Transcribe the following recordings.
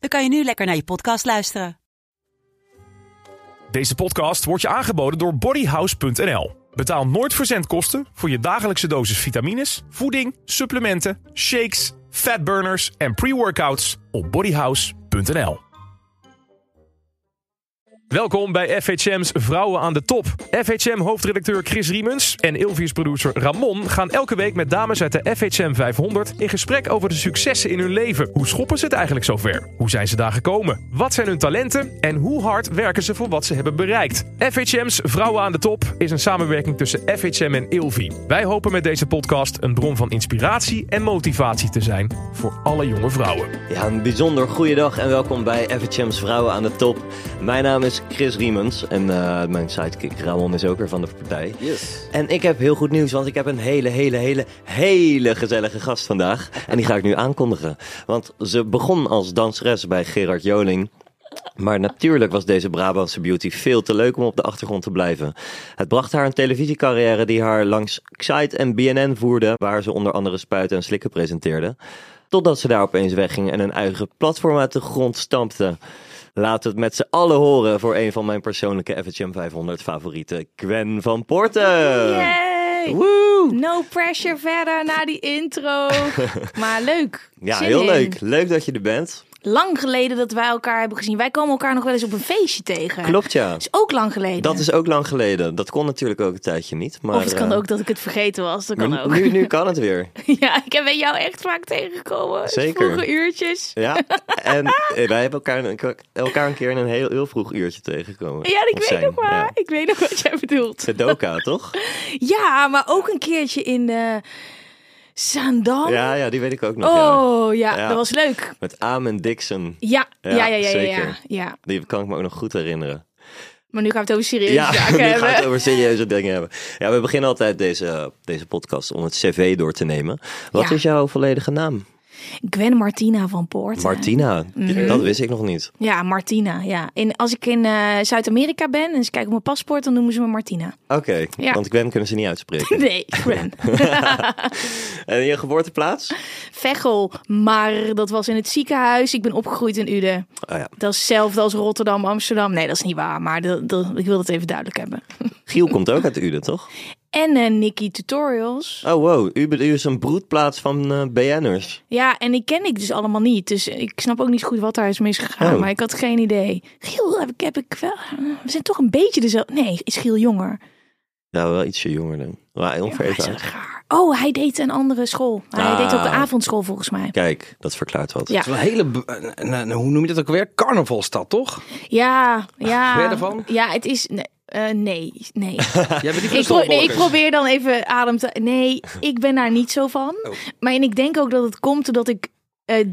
dan kan je nu lekker naar je podcast luisteren. Deze podcast wordt je aangeboden door Bodyhouse.nl. Betaal nooit verzendkosten voor je dagelijkse dosis vitamines, voeding, supplementen, shakes, fatburners en pre-workouts op bodyhouse.nl. Welkom bij FHM's Vrouwen aan de Top. FHM-hoofdredacteur Chris Riemens en ILVY's producer Ramon gaan elke week met dames uit de FHM 500 in gesprek over de successen in hun leven. Hoe schoppen ze het eigenlijk zover? Hoe zijn ze daar gekomen? Wat zijn hun talenten? En hoe hard werken ze voor wat ze hebben bereikt? FHM's Vrouwen aan de Top is een samenwerking tussen FHM en ILVY. Wij hopen met deze podcast een bron van inspiratie en motivatie te zijn voor alle jonge vrouwen. Ja, een bijzonder goeiedag en welkom bij FHM's Vrouwen aan de Top. Mijn naam is Chris Riemens en mijn sidekick Ramon is ook weer van de partij. Yes. En ik heb heel goed nieuws, want ik heb een hele gezellige gast vandaag. En die ga ik nu aankondigen. Want ze begon als danseres bij Gerard Joling. Maar natuurlijk was deze Brabantse beauty veel te leuk om op de achtergrond te blijven. Het bracht haar een televisiecarrière die haar langs Xite en BNN voerde, waar ze onder andere Spuiten en Slikken presenteerde. Totdat ze daar opeens wegging en een eigen platform uit de grond stampte. Laat het met z'n allen horen voor een van mijn persoonlijke FHM 500 favorieten, Gwen van Poorten. Yay! Woe! No pressure verder na die intro. Maar leuk. Ja, zin heel in. Leuk. Leuk dat je er bent. Lang geleden dat wij elkaar hebben gezien. Wij komen elkaar nog wel eens op een feestje tegen. Klopt, ja. Dat is ook lang geleden. Dat kon natuurlijk ook een tijdje niet. Maar, of het kan ook dat ik het vergeten was. Dat kan ook. Nu kan het weer. Ja, ik heb bij jou echt vaak tegengekomen. Zeker. Vroege uurtjes. Ja, en wij hebben elkaar een keer in een heel vroeg uurtje tegengekomen. Ja, ik weet nog wat jij bedoelt. De Doka, toch? Ja, maar ook een keertje in... Zandam? Ja, die weet ik ook nog. Oh ja, dat was leuk. Met Amen Dixon. Ja, zeker. Ja. Die kan ik me ook nog goed herinneren. Maar nu gaan we het over serieuze zaken hebben. Gaan we het over serieuze dingen hebben. Ja, we beginnen altijd deze podcast om het cv door te nemen. Wat is jouw volledige naam? Gwen Martina van Poorten. Martina, dat wist ik nog niet. Ja, Martina, ja. En als ik in Zuid-Amerika ben en ze kijken op mijn paspoort, dan noemen ze me Martina. Oké, ja. Want Gwen kunnen ze niet uitspreken. Nee, Gwen. En je geboorteplaats? Veghel, maar dat was in het ziekenhuis. Ik ben opgegroeid in Uden. Oh, ja. Dat is hetzelfde als Rotterdam, Amsterdam. Nee, dat is niet waar, maar ik wil dat even duidelijk hebben. Giel komt ook uit Uden, toch? En Nikki Tutorials. Oh wow, u is een broedplaats van BN'ers. Ja, en die ken ik dus allemaal niet. Dus ik snap ook niet goed wat daar is misgegaan. Oh. Maar ik had geen idee. Giel heb ik wel... We zijn toch een beetje dezelfde... Nee, is Giel jonger? Ja, wel ietsje jonger dan. Maar ongeveer hij is raar. Oh, hij deed een andere school. Hij deed op de avondschool volgens mij. Kijk, dat verklaart wat. Ja. Het is wel een hele... Hoe noem je dat ook weer? Carnavalstad, toch? Ja. Ben je ervan? Ja, het is... Nee. Ik probeer dan even adem te... Nee, ik ben daar niet zo van. Oh. Maar en ik denk ook dat het komt doordat ik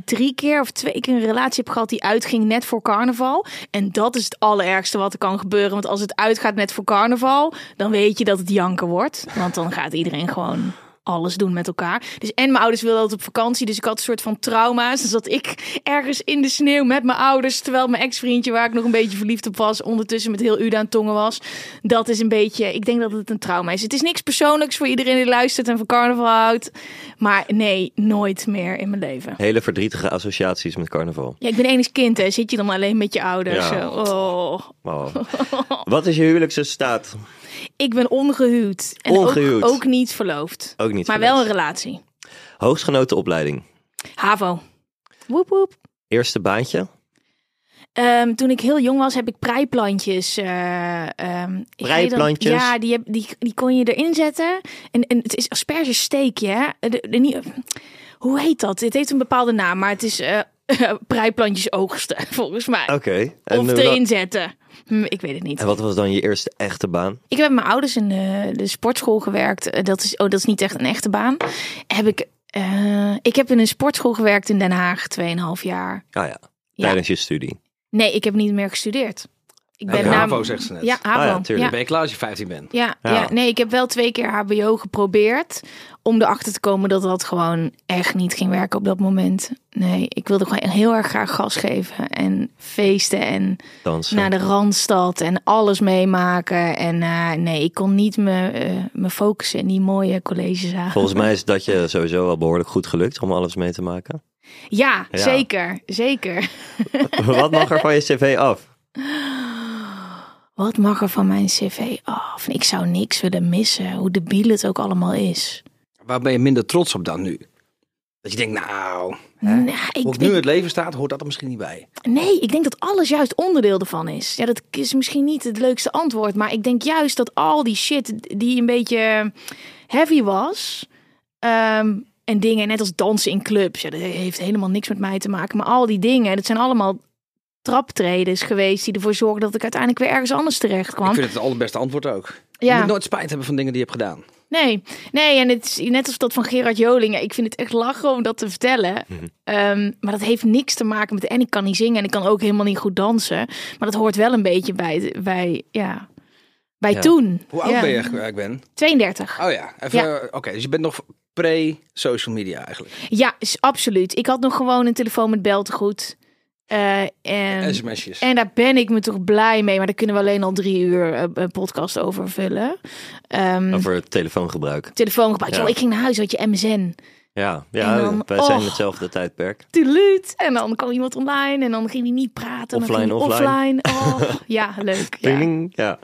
3 keer of 2 keer een relatie heb gehad die uitging net voor carnaval. En dat is het allerergste wat er kan gebeuren. Want als het uitgaat net voor carnaval, dan weet je dat het janken wordt. Want dan gaat iedereen gewoon... alles doen met elkaar. Dus en mijn ouders wilden altijd op vakantie, dus ik had een soort van trauma's. Dus dat ik ergens in de sneeuw met mijn ouders, terwijl mijn ex-vriendje, waar ik nog een beetje verliefd op was, ondertussen met heel Uden aan tongen was. Dat is een beetje, ik denk dat het een trauma is. Het is niks persoonlijks voor iedereen die luistert en van carnaval houdt. Maar nee, nooit meer in mijn leven. Hele verdrietige associaties met carnaval. Ja, ik ben enig kind, hè. Zit je dan alleen met je ouders? Ja. Oh. Wat is je huwelijkse staat? Ik ben ongehuwd. En ongehuwd. Ook niet verloofd. Ook niet maar verloofd. Wel een relatie. Hoogstgenoten opleiding. HAVO. Woep woep. Eerste baantje? Toen ik heel jong was, heb ik preiplantjes. Preiplantjes? Ja, die kon je erin zetten. En het is aspergesteekje, hè? Hoe heet dat? Het heeft een bepaalde naam, maar het is preiplantjes oogsten, volgens mij. Oké. Of erin zetten. Ik weet het niet. En wat was dan je eerste echte baan? Ik heb met mijn ouders in de sportschool gewerkt. Dat is niet echt een echte baan. Ik heb in een sportschool gewerkt in Den Haag 2,5 jaar. Ah ja. tijdens je studie? Nee, ik heb niet meer gestudeerd. Ik ben HAVO, zegt ze net. Ja, HAVO. Ah, ja, tuurlijk. Ja. Ben je klaar als je 15 bent? Ja, ja. Ja, nee, ik heb wel 2 keer HBO geprobeerd om erachter te komen dat dat gewoon echt niet ging werken op dat moment. Nee, ik wilde gewoon heel erg graag gas geven en feesten en dansen, naar de Randstad en alles meemaken. En nee, ik kon niet me focussen in die mooie collegezaal. Volgens mij is dat je sowieso wel behoorlijk goed gelukt om alles mee te maken. Ja, ja. Zeker, zeker. Wat mag er van je cv af? Wat mag er van mijn cv af? Ik zou niks willen missen, hoe debiel het ook allemaal is. Waar ben je minder trots op dan nu? Dat je denkt, hoe het leven staat, hoort dat er misschien niet bij. Nee, ik denk dat alles juist onderdeel ervan is. Ja, dat is misschien niet het leukste antwoord. Maar ik denk juist dat al die shit die een beetje heavy was... en dingen, net als dansen in clubs. Ja, dat heeft helemaal niks met mij te maken. Maar al die dingen, dat zijn allemaal... traptredens geweest die ervoor zorgen dat ik uiteindelijk weer ergens anders terecht kwam. Ik vind het allerbeste antwoord ook. Ja. Je moet nooit spijt hebben van dingen die je hebt gedaan. Nee, en het is net als dat van Gerard Joling. Ik vind het echt lachen om dat te vertellen. Mm-hmm. Maar dat heeft niks te maken met... En ik kan niet zingen en ik kan ook helemaal niet goed dansen. Maar dat hoort wel een beetje bij toen. Hoe oud ben je eigenlijk, Gwen? 32. Oh ja, Oké, dus je bent nog... pre-social media eigenlijk. Ja, absoluut. Ik had nog gewoon een telefoon met beltegoed. En sms'jes. En daar ben ik me toch blij mee. Maar daar kunnen we alleen al 3 uur podcast over vullen. Over telefoongebruik. Ja. Yo, ik ging naar huis, had je MSN. Ja dan, wij zijn hetzelfde tijdperk. Tulut. En dan kwam iemand online en dan ging hij niet praten. Offline. Oh, ja, leuk. Ja. Ding, ja.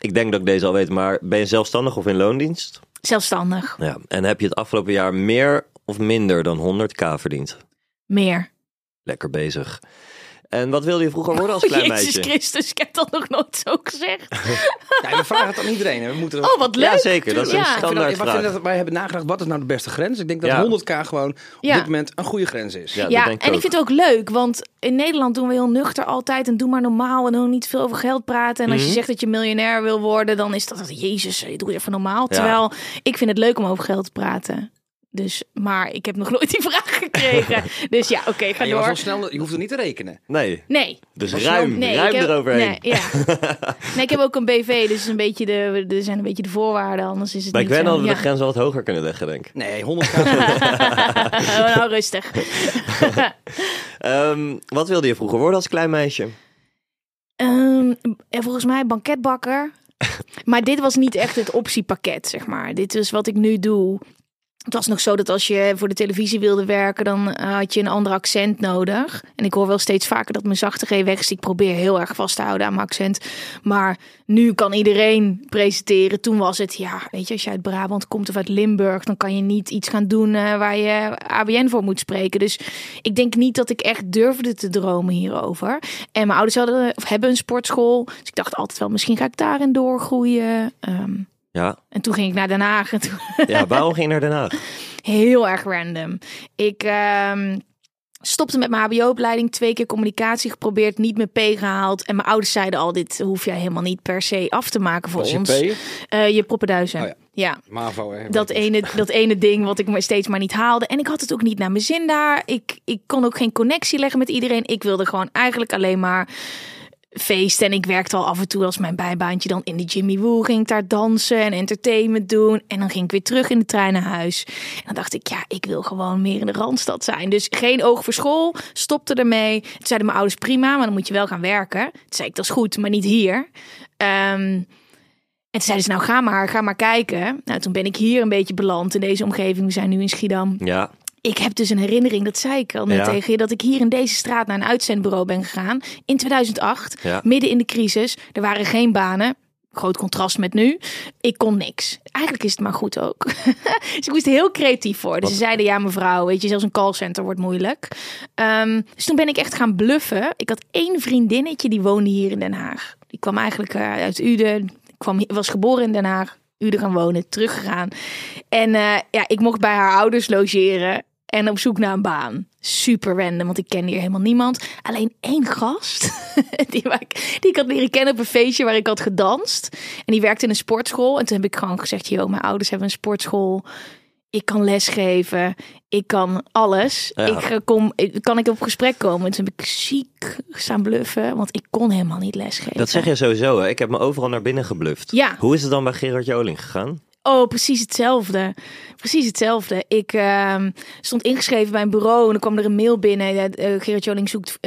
Ik denk dat ik deze al weet, maar ben je zelfstandig of in loondienst? Zelfstandig. Ja. En heb je het afgelopen jaar meer of minder dan 100.000 verdiend? Meer. Lekker bezig. En wat wilde je vroeger worden als klein meisje? Jezus Christus, ik heb dat nog nooit zo gezegd. Ja, we vragen het aan iedereen. We moeten wat leuk. Ja, zeker. Dat is een standaardvraag. Wij hebben nagedacht, wat is nou de beste grens? Ik denk dat 100.000 gewoon op dit moment een goede grens is. Ja, denk ik en ook. Ik vind het ook leuk, want in Nederland doen we heel nuchter altijd. En doe maar normaal en niet veel over geld praten. En als je zegt dat je miljonair wil worden, dan is dat, jezus, doe je even normaal. Ja. Terwijl, ik vind het leuk om over geld te praten. Dus, maar ik heb nog nooit die vraag gekregen. Dus ja, oké, ga door. Je hoeft er niet te rekenen. Nee. Dus ruim eroverheen. Nee, ik heb ook een BV, dus er zijn een beetje de voorwaarden. Anders is het niet zo. Bij Gwen hadden we de grens al wat hoger kunnen leggen, denk ik. Nee, 100.000. Nou, rustig. Wat wilde je vroeger worden als klein meisje? Volgens mij banketbakker. Maar dit was niet echt het optiepakket, zeg maar. Dit is wat ik nu doe. Het was nog zo dat als je voor de televisie wilde werken, dan had je een ander accent nodig. En ik hoor wel steeds vaker dat mijn zachte G weg is. Ik probeer heel erg vast te houden aan mijn accent. Maar nu kan iedereen presenteren. Toen was het, weet je, als je uit Brabant komt of uit Limburg, dan kan je niet iets gaan doen waar je ABN voor moet spreken. Dus ik denk niet dat ik echt durfde te dromen hierover. En mijn ouders hebben een sportschool. Dus ik dacht altijd wel, misschien ga ik daarin doorgroeien. Ja. En toen ging ik naar Den Haag. Ja, waarom ging je naar Den Haag? Heel erg random. Ik stopte met mijn hbo-opleiding, 2 keer communicatie geprobeerd, niet mijn P gehaald. En mijn ouders zeiden al, dit hoef jij helemaal niet per se af te maken voor ons. Je proppenduizen. Oh ja. MAVO, hè? Dat ene ding wat ik steeds maar niet haalde. En ik had het ook niet naar mijn zin daar. Ik kon ook geen connectie leggen met iedereen. Ik wilde gewoon eigenlijk alleen maar... feesten en ik werkte al af en toe als mijn bijbaantje dan in de Jimmy Woo, ging ik daar dansen en entertainment doen en dan ging ik weer terug in de trein naar huis en dan dacht ik, ik wil gewoon meer in de Randstad zijn, dus geen oog voor school, stopte ermee. Toen zeiden mijn ouders, prima, maar dan moet je wel gaan werken. Toen zei ik, dat is goed, maar niet hier. En toen zeiden ze, nou ga maar kijken. Nou, toen ben ik hier een beetje beland in deze omgeving. We zijn nu in Schiedam. Ja. Ik heb dus een herinnering, dat zei ik al net tegen je, dat ik hier in deze straat naar een uitzendbureau ben gegaan. In 2008, midden in de crisis. Er waren geen banen. Groot contrast met nu. Ik kon niks. Eigenlijk is het maar goed ook. Dus ik moest heel creatief worden. Dus ze zeiden, mevrouw, weet je, zelfs een callcenter wordt moeilijk. Dus toen ben ik echt gaan bluffen. Ik had 1 vriendinnetje, die woonde hier in Den Haag. Die kwam eigenlijk uit Uden. Was geboren in Den Haag. Uden gaan wonen, teruggegaan. En ik mocht bij haar ouders logeren. En op zoek naar een baan. Super random, want ik kende hier helemaal niemand. Alleen één gast. Die ik had leren kennen op een feestje waar ik had gedanst. En die werkte in een sportschool. En toen heb ik gewoon gezegd, mijn ouders hebben een sportschool. ik kan lesgeven, ik kan alles. Ja. Ik kan op gesprek komen. Toen heb ik ziek staan bluffen, want ik kon helemaal niet lesgeven. Dat zeg je sowieso, hè? Ik heb me overal naar binnen gebluft. Ja. Hoe is het dan bij Gerard Joling gegaan? Oh, precies hetzelfde. Precies hetzelfde. Ik stond ingeschreven bij een bureau en dan kwam er een mail binnen. Gerard Joling zoekt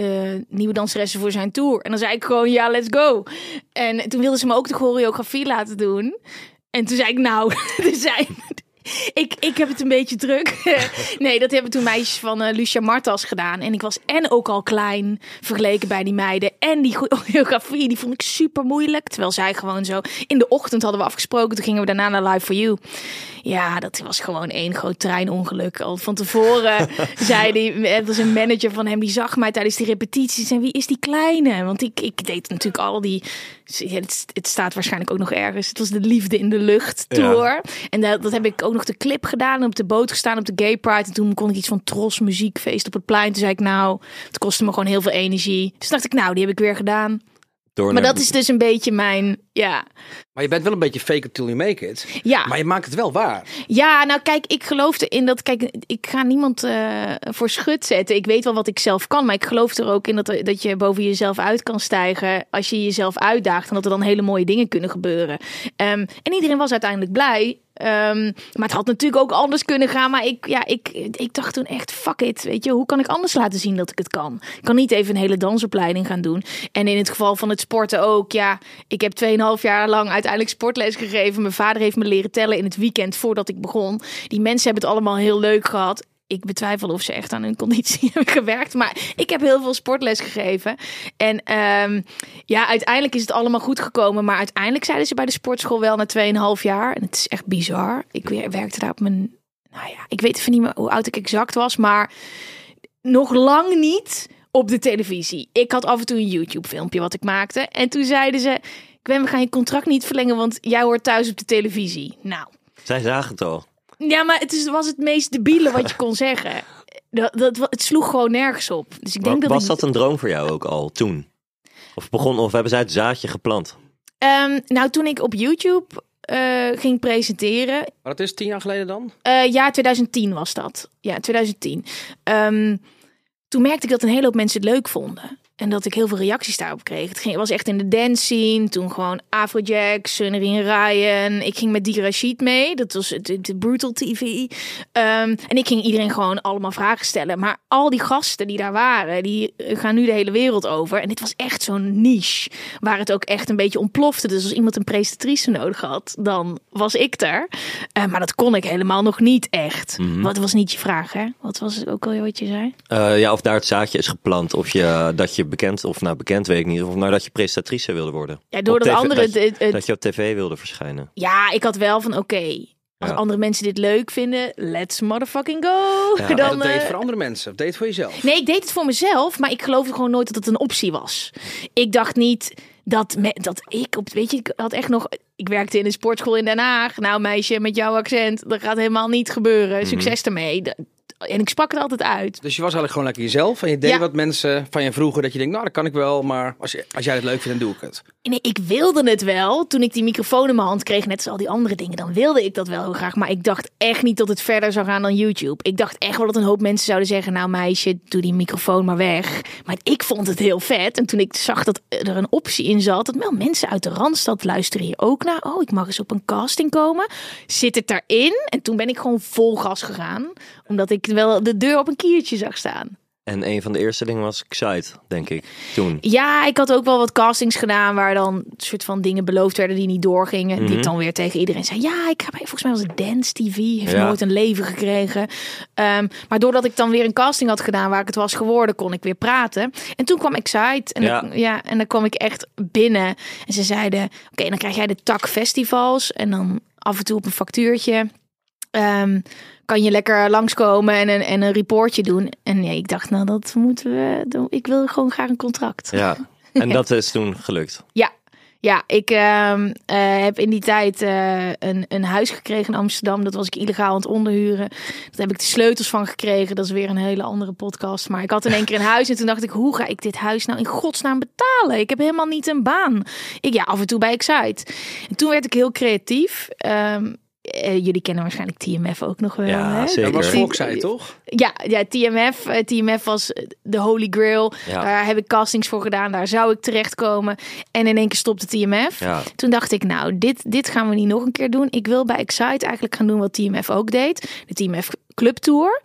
nieuwe danseressen voor zijn tour. En dan zei ik gewoon, ja, let's go. En toen wilden ze me ook de choreografie laten doen. En toen zei ik, nou, er zijn... Ik heb het een beetje druk. Nee, dat hebben toen meisjes van Lucia Martas gedaan. En ik was ook al klein vergeleken bij die meiden. En die choreografie, die vond ik super moeilijk. Terwijl zij gewoon zo... In de ochtend hadden we afgesproken. Toen gingen we daarna naar Live For You. Ja, dat was gewoon één groot treinongeluk. Al van tevoren zei die... Het was een manager van hem. Die zag mij tijdens die repetities. En wie is die kleine? Want ik deed natuurlijk al die... Het staat waarschijnlijk ook nog ergens. Het was de Liefde in de Lucht tour. Ja. En dat heb ik ook nog de clip gedaan. En op de boot gestaan op de Gay Pride. En toen kon ik iets van Tros muziekfeest op het plein. Toen zei ik, nou, het kostte me gewoon heel veel energie. Dus dacht ik, nou, die heb ik weer gedaan. Maar dat is dus een beetje mijn, ja. Maar je bent wel een beetje fake it till you make it. Ja. Maar je maakt het wel waar. Ja, nou kijk, ik geloof erin dat... Kijk, ik ga niemand voor schut zetten. Ik weet wel wat ik zelf kan. Maar ik geloof er ook in dat je boven jezelf uit kan stijgen... als je jezelf uitdaagt. En dat er dan hele mooie dingen kunnen gebeuren. En iedereen was uiteindelijk blij... maar het had natuurlijk ook anders kunnen gaan. Maar ik dacht toen echt, fuck it. Weet je, hoe kan ik anders laten zien dat ik het kan? Ik kan niet even een hele dansopleiding gaan doen. En in het geval van het sporten ook. Ja, ik heb 2,5 jaar lang uiteindelijk sportles gegeven. Mijn vader heeft me leren tellen in het weekend voordat ik begon. Die mensen hebben het allemaal heel leuk gehad. Ik betwijfel of ze echt aan hun conditie hebben gewerkt. Maar ik heb heel veel sportles gegeven. En uiteindelijk is het allemaal goed gekomen. Maar uiteindelijk zeiden ze bij de sportschool wel na 2,5 jaar. En het is echt bizar. Ik werkte daar op mijn... Nou ja, ik weet even niet meer hoe oud ik exact was. Maar nog lang niet op de televisie. Ik had af en toe een YouTube-filmpje wat ik maakte. En toen zeiden ze... Gwen, we gaan je contract niet verlengen, want jij hoort thuis op de televisie. Nou. Zij zagen het al. Ja, maar het was het meest debiele wat je kon zeggen. Het sloeg gewoon nergens op. Dus ik denk was dat een droom voor jou ook al toen? Of hebben zij het zaadje geplant? Nou, toen ik op YouTube ging presenteren... Maar dat is 10 jaar geleden dan? Ja, 2010 was dat. Ja, 2010. Toen merkte ik dat een hele hoop mensen het leuk vonden. En dat ik heel veel reacties daarop kreeg. Het was echt in de dance scene. Toen gewoon Afrojack, Sunnerine Ryan. Ik ging met Dira Rashid mee. Dat was de Brutal TV. En ik ging iedereen gewoon allemaal vragen stellen. Maar al die gasten die daar waren, die gaan nu de hele wereld over. En dit was echt zo'n niche. Waar het ook echt een beetje ontplofte. Dus als iemand een presentatrice nodig had, dan was ik er. Maar dat kon ik helemaal nog niet echt. Mm-hmm. Wat was niet je vraag, hè? Wat was het ook al wat je zei? Of daar het zaadje is geplant. Of dat je bekend, of nou bekend weet ik niet, of nou dat je presentatrice wilde worden. Ja, doordat anderen... Dat je op tv wilde verschijnen. Ja, ik had wel van als andere mensen dit leuk vinden, let's motherfucking go. Ja, dan, dat deed het voor andere mensen, of deed het voor jezelf? Nee, ik deed het voor mezelf, maar ik geloofde gewoon nooit dat het een optie was. Ik dacht niet dat ik op... Weet je, ik had echt nog... Ik werkte in een sportschool in Den Haag. Nou meisje, met jouw accent, dat gaat helemaal niet gebeuren. Succes ermee. En ik sprak het altijd uit. Dus je was eigenlijk gewoon lekker jezelf. En je deed wat mensen van je vroegen. Dat je denkt, nou dat kan ik wel. Maar als jij het leuk vindt, dan doe ik het. Nee, ik wilde het wel. Toen ik die microfoon in mijn hand kreeg. Net als al die andere dingen. Dan wilde ik dat wel heel graag. Maar ik dacht echt niet dat het verder zou gaan dan YouTube. Ik dacht echt wel dat een hoop mensen zouden zeggen. Nou meisje, doe die microfoon maar weg. Maar ik vond het heel vet. En toen ik zag dat er een optie in zat. Dat wel mensen uit de Randstad luisteren hier ook naar. Oh, ik mag eens op een casting komen. Zit het daarin? En toen ben ik gewoon vol gas gegaan. Omdat ik wel de deur op een kiertje zag staan. En een van de eerste dingen was Xite, denk ik, toen. Ja, ik had ook wel wat castings gedaan waar dan een soort van dingen beloofd werden die niet doorgingen. Mm-hmm. Die ik dan weer tegen iedereen zei, ja, ik ga bij, volgens mij was het Dance TV, heeft nooit een leven gekregen. Maar doordat ik dan weer een casting had gedaan waar ik het was geworden, kon ik weer praten. En toen kwam Xite en dan kwam ik echt binnen. En ze zeiden, oké, dan krijg jij de tak festivals en dan af en toe op een factuurtje... kan je lekker langskomen en een reportje doen. En nee, ik dacht, nou dat moeten we doen. Ik wil gewoon graag een contract. Ja, en dat is toen gelukt. Ja, ik heb in die tijd een huis gekregen in Amsterdam. Dat was ik illegaal aan het onderhuren. Daar heb ik de sleutels van gekregen. Dat is weer een hele andere podcast. Maar ik had in één keer een huis en toen dacht ik... hoe ga ik dit huis nou in godsnaam betalen? Ik heb helemaal niet een baan. Af en toe bij Xite. En toen werd ik heel creatief... Jullie kennen waarschijnlijk TMF ook nog wel. Ja, hè? Zeker. Dat was Xite, toch? Ja, TMF. TMF was de Holy Grail. Ja. Daar heb ik castings voor gedaan. Daar zou ik terechtkomen. En in één keer stopte TMF. Ja. Toen dacht ik, nou, dit gaan we niet nog een keer doen. Ik wil bij Xite eigenlijk gaan doen wat TMF ook deed. De TMF Club Tour.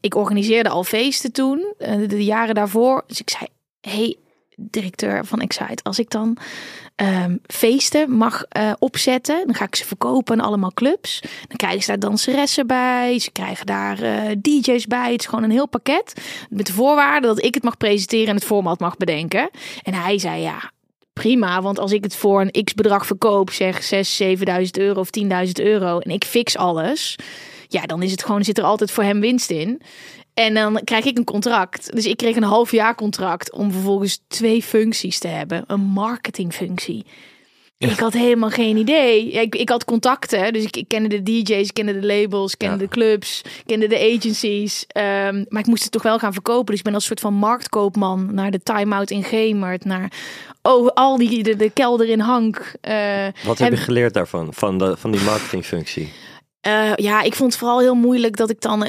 Ik organiseerde al feesten toen. De jaren daarvoor. Dus ik zei, hey, directeur van Xite, als ik dan feesten mag opzetten, dan ga ik ze verkopen aan allemaal clubs. Dan krijgen ze daar danseressen bij, ze krijgen daar DJ's bij. Het is gewoon een heel pakket met de voorwaarde dat ik het mag presenteren en het format mag bedenken. En hij zei, ja, prima, want als ik het voor een x-bedrag verkoop, zeg 6.000, 7.000 euro of 10.000 euro, en ik fix alles, ja, dan is het gewoon, zit er altijd voor hem winst in. En dan krijg ik een contract. Dus ik kreeg een half jaar contract om vervolgens 2 functies te hebben. Een marketingfunctie. Ja. Ik had helemaal geen idee. Ja, ik had contacten. Dus ik kende de DJ's, kende de labels, kende de clubs, kende de agencies. Maar ik moest het toch wel gaan verkopen. Dus ik ben als soort van marktkoopman naar de Time Out in Gemert. Naar de kelder in Hank. Wat heb je geleerd daarvan? Van die marketingfunctie? Ik vond het vooral heel moeilijk dat ik dan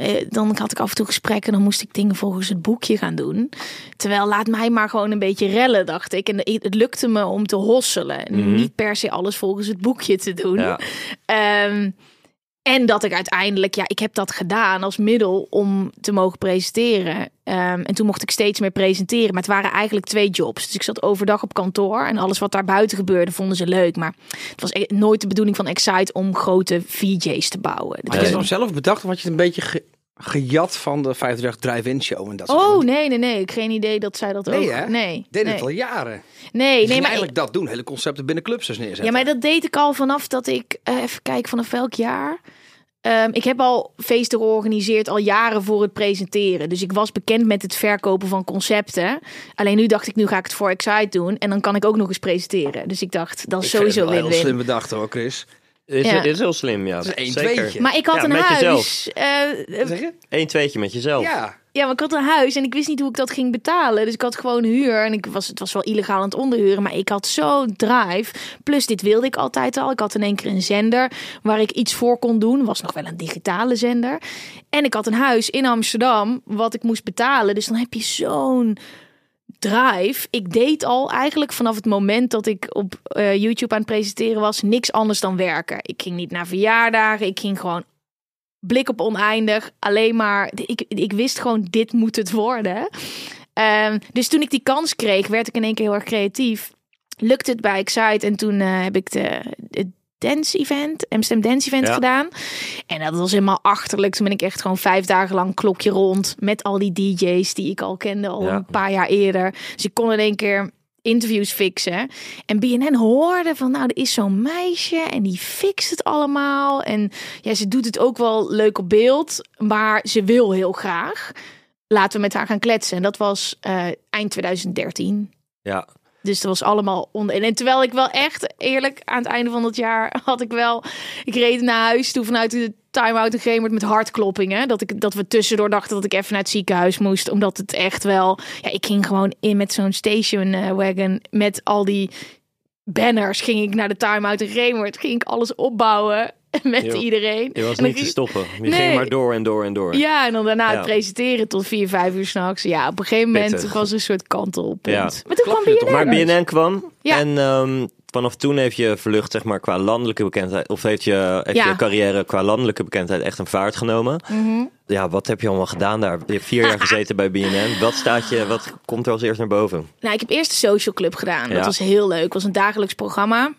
had ik af en toe gesprekken, dan moest ik dingen volgens het boekje gaan doen. Terwijl laat mij maar gewoon een beetje rellen, dacht ik. En het lukte me om te hosselen. Mm-hmm. Niet per se alles volgens het boekje te doen. Ja. En dat ik uiteindelijk, ik heb dat gedaan als middel om te mogen presenteren. En toen mocht ik steeds meer presenteren. Maar het waren eigenlijk 2 jobs. Dus ik zat overdag op kantoor. En alles wat daar buiten gebeurde, vonden ze leuk. Maar het was nooit de bedoeling van Xite om grote VJ's te bouwen. Maar je hebt het zelf bedacht, want je het een beetje gejat van de 50-dag drive-in show en dat soort dingen. Nee. Ik geen idee dat zij dat ook... Hè? Nee, deed het al jaren. Maar eigenlijk dat doen. Hele concepten binnen clubs dus neerzetten. Ja, maar dat deed ik al vanaf dat ik... even kijken, vanaf welk jaar... ik heb al feesten georganiseerd al jaren voor het presenteren. Dus ik was bekend met het verkopen van concepten. Alleen nu dacht ik, nu ga ik het voor Xite doen. En dan kan ik ook nog eens presenteren. Dus ik dacht, dat is sowieso win-win. Heel slim bedacht hoor, Chris. Is heel slim, ja. Dat is zeker. Maar ik had een huis. Eén tweetje met jezelf. Ja, maar ik had een huis en ik wist niet hoe ik dat ging betalen. Dus ik had gewoon huur en het was wel illegaal aan het onderhuren. Maar ik had zo'n drive. Plus, dit wilde ik altijd al. Ik had in één keer een zender waar ik iets voor kon doen. Was nog wel een digitale zender. En ik had een huis in Amsterdam wat ik moest betalen. Dus dan heb je zo'n drive. Ik deed al eigenlijk vanaf het moment dat ik op YouTube aan het presenteren was, niks anders dan werken. Ik ging niet naar verjaardagen. Ik ging gewoon blik op oneindig. Alleen maar, ik wist gewoon, dit moet het worden. Dus toen ik die kans kreeg, werd ik in één keer heel erg creatief. Lukte het bij Xite en toen heb ik het Amsterdam Dance Event gedaan. En dat was helemaal achterlijk. Toen ben ik echt gewoon 5 dagen lang klokje rond met al die DJ's die ik al kende al een paar jaar eerder. Dus ik kon in één keer interviews fixen. En BNN hoorde van, nou, er is zo'n meisje en die fixt het allemaal. En ja, ze doet het ook wel leuk op beeld, maar ze wil heel graag. Laten we met haar gaan kletsen. En dat was eind 2013. Ja. Dus dat was allemaal en terwijl ik wel echt, eerlijk, aan het einde van dat jaar had ik wel... Ik reed naar huis toen vanuit de Time-out in Gemert met hartkloppingen. Dat we tussendoor dachten dat ik even naar het ziekenhuis moest. Omdat het echt wel... Ja, ik ging gewoon in met zo'n station wagon met al die banners. Ging ik naar de Time-out in Gemert. Ging ik alles opbouwen met iedereen. Je was niet te stoppen. Je ging maar door en door en door. Ja, en dan daarna het presenteren tot 4, 5 uur 's nachts. Ja, op een gegeven moment was een soort kantelpunt. Ja. Maar toen kwam BNN. Maar BNN kwam. Ja. En vanaf toen heeft je verlucht, zeg maar, qua landelijke bekendheid. Of heeft je carrière qua landelijke bekendheid echt een vaart genomen. Mm-hmm. Ja, wat heb je allemaal gedaan daar? Je hebt 4 jaar gezeten bij BNN. Wat komt er als eerst naar boven? Nou, ik heb eerst de Social Club gedaan. Ja. Dat was heel leuk. Het was een dagelijks programma.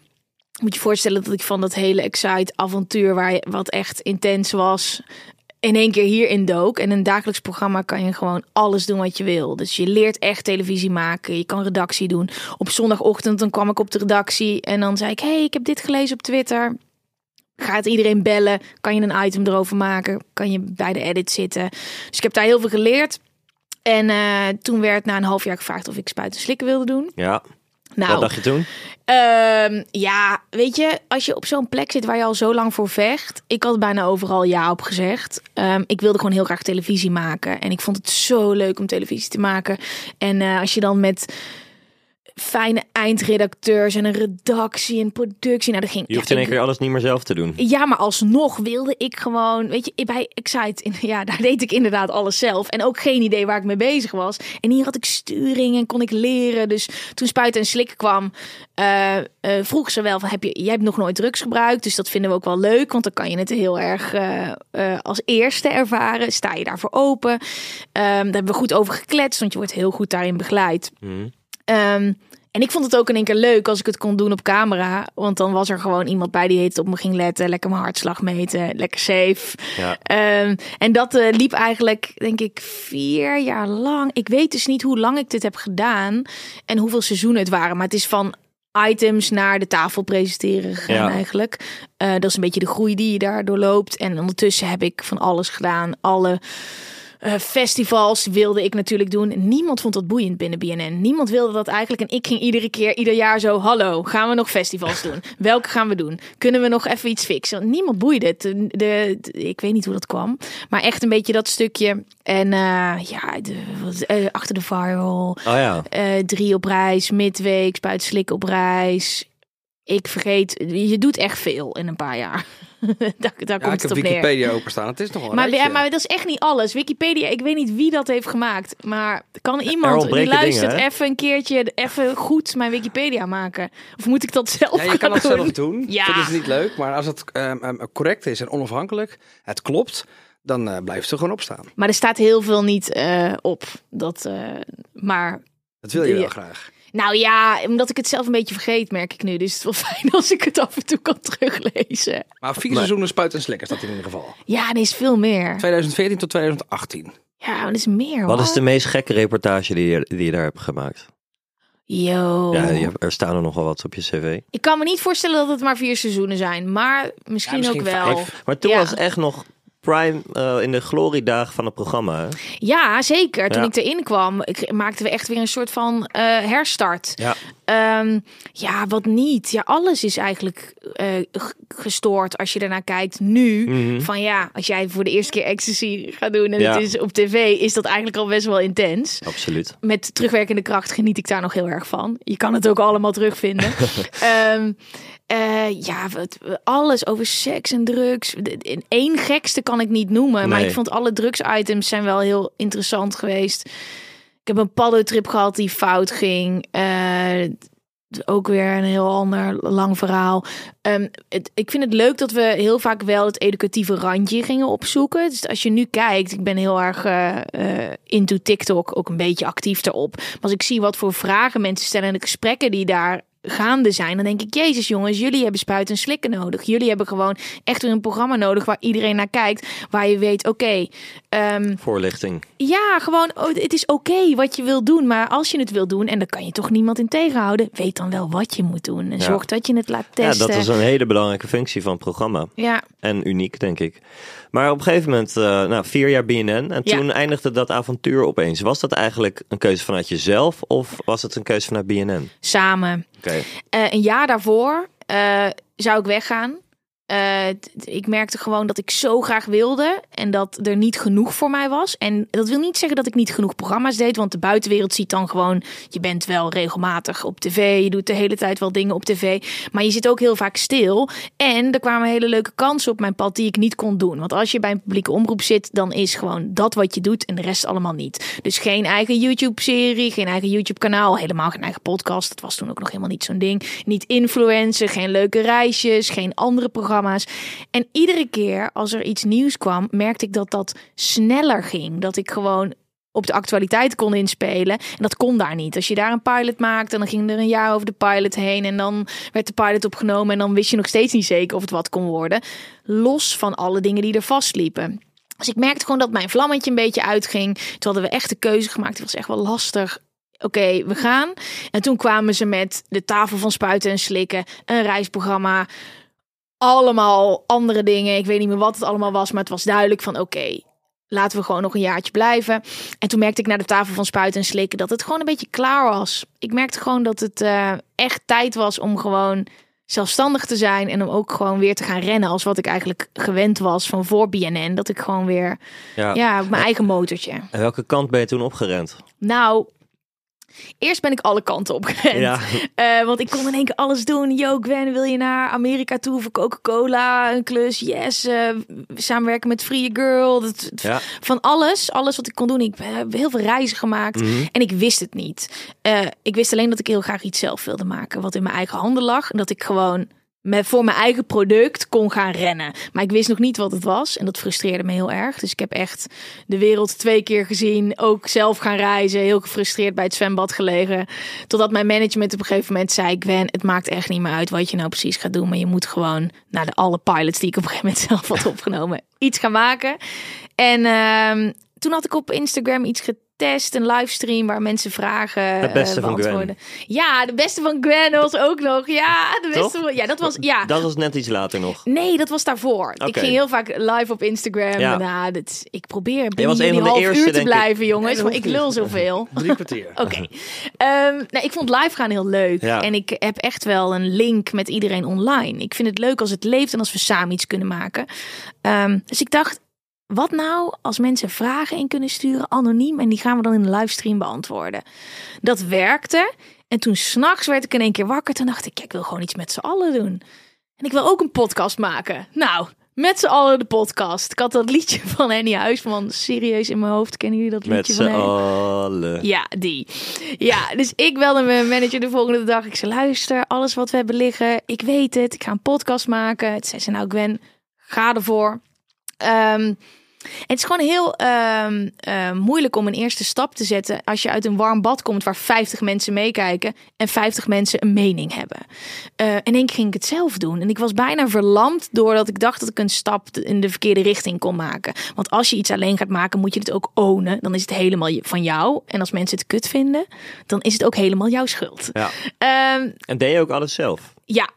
Moet je voorstellen dat ik van dat hele Xite avontuur, wat echt intens was, in één keer hierin dook. En in een dagelijks programma kan je gewoon alles doen wat je wil. Dus je leert echt televisie maken. Je kan redactie doen. Op zondagochtend dan kwam ik op de redactie en dan zei ik, hey, ik heb dit gelezen op Twitter. Gaat iedereen bellen? Kan je een item erover maken? Kan je bij de edit zitten? Dus ik heb daar heel veel geleerd. En toen werd na een half jaar gevraagd of ik Spuiten en Slikken wilde doen. Ja. Nou, wat dacht je toen? Weet je, als je op zo'n plek zit waar je al zo lang voor vecht. Ik had bijna overal ja op gezegd. Ik wilde gewoon heel graag televisie maken. En ik vond het zo leuk om televisie te maken. En als je dan met fijne eindredacteurs en een redactie en productie. Nou, dat ging, je hoeft in één keer alles niet meer zelf te doen. Ja, maar alsnog wilde ik gewoon, weet je, bij Xite, ja, daar deed ik inderdaad alles zelf. En ook geen idee waar ik mee bezig was. En hier had ik sturing en kon ik leren. Dus toen Spuiten en Slikken kwam, vroeg ze wel van, jij hebt nog nooit drugs gebruikt. Dus dat vinden we ook wel leuk, want dan kan je het heel erg als eerste ervaren. Sta je daarvoor open. Daar hebben we goed over gekletst, want je wordt heel goed daarin begeleid. Mm. En ik vond het ook in één keer leuk als ik het kon doen op camera. Want dan was er gewoon iemand bij die heet op me ging letten. Lekker mijn hartslag meten. Lekker safe. Ja. En dat liep eigenlijk, denk ik, 4 jaar lang. Ik weet dus niet hoe lang ik dit heb gedaan. En hoeveel seizoenen het waren. Maar het is van items naar de tafel presenteren gegaan eigenlijk. Dat is een beetje de groei die je daardoor loopt. En ondertussen heb ik van alles gedaan. Alle festivals wilde ik natuurlijk doen. Niemand vond dat boeiend binnen BNN. Niemand wilde dat eigenlijk. En ik ging iedere keer, ieder jaar zo, hallo, gaan we nog festivals doen? Welke gaan we doen? Kunnen we nog even iets fixen? Niemand boeide het. Ik weet niet hoe dat kwam. Maar echt een beetje dat stukje. En achter de viral. Oh ja. 3 op reis, midweeks, buiten Slik op reis. Ik vergeet, je doet echt veel in een paar jaar. daar komt ik het op neer. Ik heb Wikipedia openstaan. Het is nog wel maar dat is echt niet alles. Wikipedia, ik weet niet wie dat heeft gemaakt. Maar kan iemand die luistert even een keertje even goed mijn Wikipedia maken? Of moet ik dat zelf doen? Ja, je kan dat zelf doen. Ja. Dat is niet leuk. Maar als het correct is en onafhankelijk, het klopt, dan blijft ze gewoon opstaan. Maar er staat heel veel niet op. Dat wil je wel graag. Nou ja, omdat ik het zelf een beetje vergeet, merk ik nu. Dus het is wel fijn als ik het af en toe kan teruglezen. Maar 4 seizoenen Spuiten en Slikken staat in ieder geval. Ja, er is veel meer. 2014 tot 2018. Ja, dat is meer hoor. Wat is de meest gekke reportage die je daar hebt gemaakt? Yo. Ja, er staan er nogal wat op je cv. Ik kan me niet voorstellen dat het maar 4 seizoenen zijn. Maar misschien ook wel. 5. Maar toen was echt nog prime in de gloriedagen van het programma. Hè? Ja, zeker. Toen ik erin kwam, maakten we echt weer een soort van herstart. Ja. Wat niet. Ja, alles is eigenlijk gestoord als je daarnaar kijkt nu. Mm-hmm. Van ja, als jij voor de eerste keer ecstasy gaat doen en het is op tv, is dat eigenlijk al best wel intens. Absoluut. Met terugwerkende kracht geniet ik daar nog heel erg van. Je kan het ook allemaal terugvinden. Alles over seks en drugs. In 1 gekste kan ik niet noemen. Nee. Maar ik vond alle drugs-items zijn wel heel interessant geweest. Ik heb een paddo-trip gehad die fout ging. Ook weer een heel ander lang verhaal. Ik vind het leuk dat we heel vaak wel het educatieve randje gingen opzoeken. Dus als je nu kijkt, ik ben heel erg into TikTok. Ook een beetje actief daarop. Maar als ik zie wat voor vragen mensen stellen en de gesprekken die daar gaande zijn, dan denk ik, jezus jongens, jullie hebben Spuiten en Slikken nodig. Jullie hebben gewoon echt weer een programma nodig waar iedereen naar kijkt, waar je weet, oké, voorlichting. Ja, gewoon, het is oké wat je wil doen, maar als je het wil doen, en daar kan je toch niemand in tegenhouden, weet dan wel wat je moet doen. En zorg dat je het laat testen. Ja, dat is een hele belangrijke functie van het programma. Ja. En uniek, denk ik. Maar op een gegeven moment, 4 jaar BNN, en toen eindigde dat avontuur opeens. Was dat eigenlijk een keuze vanuit jezelf, of was het een keuze vanuit BNN? Samen. Okay. Een jaar daarvoor zou ik weggaan. Ik merkte gewoon dat ik zo graag wilde en dat er niet genoeg voor mij was. En dat wil niet zeggen dat ik niet genoeg programma's deed, want de buitenwereld ziet dan gewoon, je bent wel regelmatig op tv, je doet de hele tijd wel dingen op tv, maar je zit ook heel vaak stil. En er kwamen hele leuke kansen op mijn pad die ik niet kon doen. Want als je bij een publieke omroep zit, dan is gewoon dat wat je doet en de rest allemaal niet. Dus geen eigen YouTube-serie, geen eigen YouTube-kanaal, helemaal geen eigen podcast. Dat was toen ook nog helemaal niet zo'n ding. Niet influencer, geen leuke reisjes, geen andere programma's. En iedere keer als er iets nieuws kwam, merkte ik dat dat sneller ging. Dat ik gewoon op de actualiteit kon inspelen. En dat kon daar niet. Als je daar een pilot maakte, dan ging er een jaar over de pilot heen. En dan werd de pilot opgenomen en dan wist je nog steeds niet zeker of het wat kon worden. Los van alle dingen die er vastliepen. Dus ik merkte gewoon dat mijn vlammetje een beetje uitging. Toen hadden we echt de keuze gemaakt. Het was echt wel lastig. Oké, we gaan. En toen kwamen ze met de tafel van Spuiten en Slikken. Een reisprogramma. Allemaal andere dingen. Ik weet niet meer wat het allemaal was. Maar het was duidelijk van oké, laten we gewoon nog een jaartje blijven. En toen merkte ik naar de tafel van Spuiten en Slikken dat het gewoon een beetje klaar was. Ik merkte gewoon dat het echt tijd was om gewoon zelfstandig te zijn. En om ook gewoon weer te gaan rennen als wat ik eigenlijk gewend was van voor BNN. Dat ik gewoon weer mijn eigen motortje. En welke kant ben je toen opgerend? Nou, Eerst ben ik alle kanten op gewend. Ja. Want ik kon in één keer alles doen. Yo, Gwen, wil je naar Amerika toe voor Coca-Cola? Een klus, yes. Samenwerken met Free Girl. Ja. Van alles. Alles wat ik kon doen. Ik heb heel veel reizen gemaakt. Mm-hmm. En ik wist het niet. Ik wist alleen dat ik heel graag iets zelf wilde maken. Wat in mijn eigen handen lag. En dat ik gewoon voor mijn eigen product kon gaan rennen. Maar ik wist nog niet wat het was. En dat frustreerde me heel erg. Dus ik heb echt de wereld 2 keer gezien. Ook zelf gaan reizen. Heel gefrustreerd bij het zwembad gelegen. Totdat mijn management op een gegeven moment zei... Gwen, het maakt echt niet meer uit wat je nou precies gaat doen. Maar je moet gewoon naar alle pilots die ik op een gegeven moment zelf had opgenomen... iets gaan maken. En toen had ik op Instagram iets getest, een livestream waar mensen vragen. Het beste van Gwen. Ja, de beste van Gwen was ook nog. Ja, de beste van, ja, dat was. Ja. Dat was net iets later nog. Nee, dat was daarvoor. Okay. Ik ging heel vaak live op Instagram. Ja. Ik probeer binnen een half uur te blijven, jongens. Nee, maar ik lul zoveel. 3 kwartier. Oké. Ik vond live gaan heel leuk. Ja. En ik heb echt wel een link met iedereen online. Ik vind het leuk als het leeft en als we samen iets kunnen maken. Dus ik dacht... Wat nou als mensen vragen in kunnen sturen, anoniem... en die gaan we dan in de livestream beantwoorden. Dat werkte. En toen 's nachts werd ik in één keer wakker. Toen dacht ik, ik wil gewoon iets met z'n allen doen. En ik wil ook een podcast maken. Nou, met z'n allen de podcast. Ik had dat liedje van Henny Huisman serieus in mijn hoofd. Kennen jullie dat liedje van Henny? Met z'n allen. Ja, die. Ja, dus ik belde mijn manager de volgende dag. Ik zei, luister, alles wat we hebben liggen. Ik weet het, ik ga een podcast maken. Het zei ze, nou Gwen, ga ervoor. Het is gewoon heel moeilijk om een eerste stap te zetten... als je uit een warm bad komt waar 50 mensen meekijken... en 50 mensen een mening hebben. En één keer ging ik het zelf doen. En ik was bijna verlamd doordat ik dacht dat ik een stap in de verkeerde richting kon maken. Want als je iets alleen gaat maken, moet je het ook ownen. Dan is het helemaal van jou. En als mensen het kut vinden, dan is het ook helemaal jouw schuld. Ja. En deed je ook alles zelf? Ja.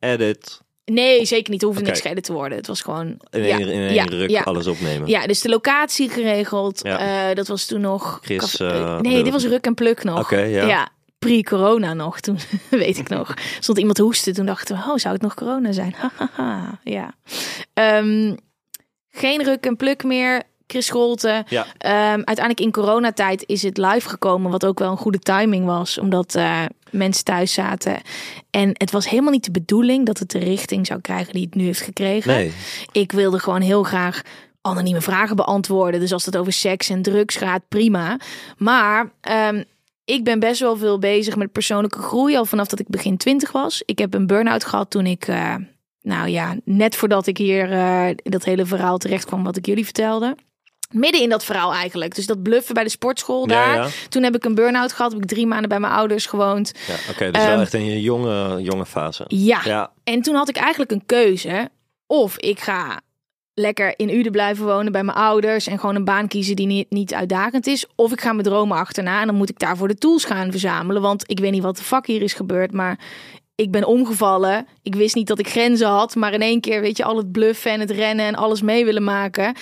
Edit... Nee, zeker niet. Er hoefde niks geëdit te worden. Het was gewoon... In één ruk alles opnemen. Ja, dus de locatie geregeld. Ja. Dat was toen nog... dit was ruk en pluk nog. Ja, pre-corona nog. Toen, weet ik nog, stond iemand te hoesten. Toen dachten we, zou het nog corona zijn? Ja. Geen ruk en pluk meer. Chris Scholte. Ja. Uiteindelijk in coronatijd is het live gekomen. Wat ook wel een goede timing was. Omdat... mensen thuis zaten. En het was helemaal niet de bedoeling dat het de richting zou krijgen die het nu heeft gekregen. Nee. Ik wilde gewoon heel graag anonieme vragen beantwoorden. Dus als het over seks en drugs gaat, prima. Maar ik ben best wel veel bezig met persoonlijke groei. Al vanaf dat ik begin 20 was. Ik heb een burn-out gehad toen ik... net voordat ik hier dat hele verhaal terecht kwam wat ik jullie vertelde. Midden in dat verhaal eigenlijk. Dus dat bluffen bij de sportschool daar. Ja. Toen heb ik een burn-out gehad. Heb ik 3 maanden bij mijn ouders gewoond. Ja, oké, dus wel echt in je jonge fase. Ja, en toen had ik eigenlijk een keuze. Of ik ga lekker in Uden blijven wonen bij mijn ouders... en gewoon een baan kiezen die niet uitdagend is. Of ik ga mijn dromen achterna en dan moet ik daarvoor de tools gaan verzamelen. Want ik weet niet wat de fuck hier is gebeurd, maar... Ik ben omgevallen. Ik wist niet dat ik grenzen had. Maar in één keer, weet je, al het bluffen en het rennen en alles mee willen maken.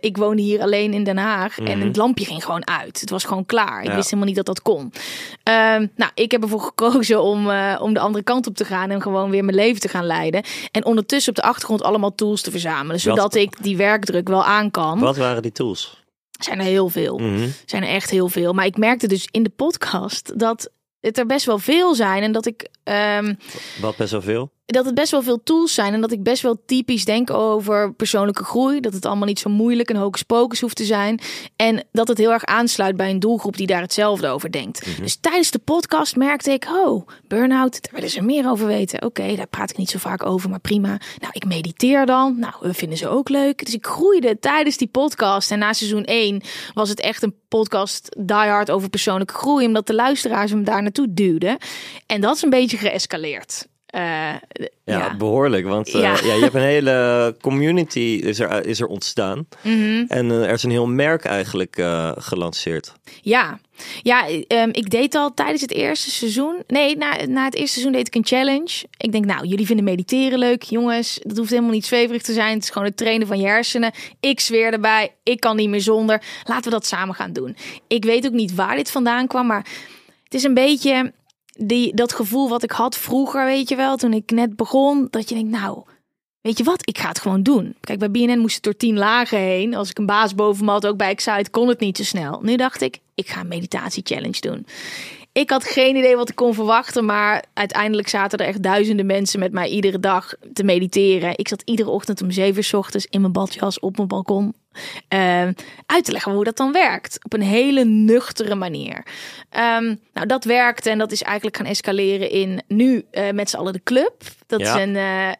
Ik woonde hier alleen in Den Haag. Mm-hmm. En het lampje ging gewoon uit. Het was gewoon klaar. Ik wist helemaal niet dat dat kon. Ik heb ervoor gekozen om de andere kant op te gaan. En gewoon weer mijn leven te gaan leiden. En ondertussen op de achtergrond allemaal tools te verzamelen. Zodat ik die werkdruk wel aan kan. Wat waren die tools? Zijn er heel veel. Mm-hmm. Zijn er echt heel veel. Maar ik merkte dus in de podcast dat... het er best wel veel zijn en dat ik... Wat best wel veel? Dat het best wel veel tools zijn en dat ik best wel typisch denk over persoonlijke groei. Dat het allemaal niet zo moeilijk en hocus pocus hoeft te zijn. En dat het heel erg aansluit bij een doelgroep die daar hetzelfde over denkt. Mm-hmm. Dus tijdens de podcast merkte ik, burn-out, daar willen ze meer over weten. Oké, daar praat ik niet zo vaak over, maar prima. Nou, ik mediteer dan. Nou, we vinden ze ook leuk. Dus ik groeide tijdens die podcast. En na seizoen 1 was het echt een podcast diehard over persoonlijke groei. Omdat de luisteraars hem daar naartoe duwden. En dat is een beetje geëscaleerd. Behoorlijk, want je hebt een hele community is er ontstaan. Mm-hmm. En er is een heel merk eigenlijk gelanceerd. Ik deed al tijdens het eerste seizoen... Nee, na het eerste seizoen deed ik een challenge. Ik denk, jullie vinden mediteren leuk. Jongens, dat hoeft helemaal niet zweverig te zijn. Het is gewoon het trainen van je hersenen. Ik zweer erbij, ik kan niet meer zonder. Laten we dat samen gaan doen. Ik weet ook niet waar dit vandaan kwam, maar het is een beetje... dat gevoel wat ik had vroeger, weet je wel, toen ik net begon, dat je denkt, weet je wat, ik ga het gewoon doen. Kijk, bij BNN moest het door 10 lagen heen. Als ik een baas boven me had, ook bij Xite, kon het niet zo snel. Nu dacht ik, ik ga een meditatie-challenge doen. Ik had geen idee wat ik kon verwachten, maar uiteindelijk zaten er echt duizenden mensen met mij iedere dag te mediteren. Ik zat iedere ochtend om 7 uur 's ochtends in mijn badjas op mijn balkon uit te leggen hoe dat dan werkt. Op een hele nuchtere manier. Nou, dat werkte en dat is eigenlijk gaan escaleren in nu Met z'n allen de club. Dat is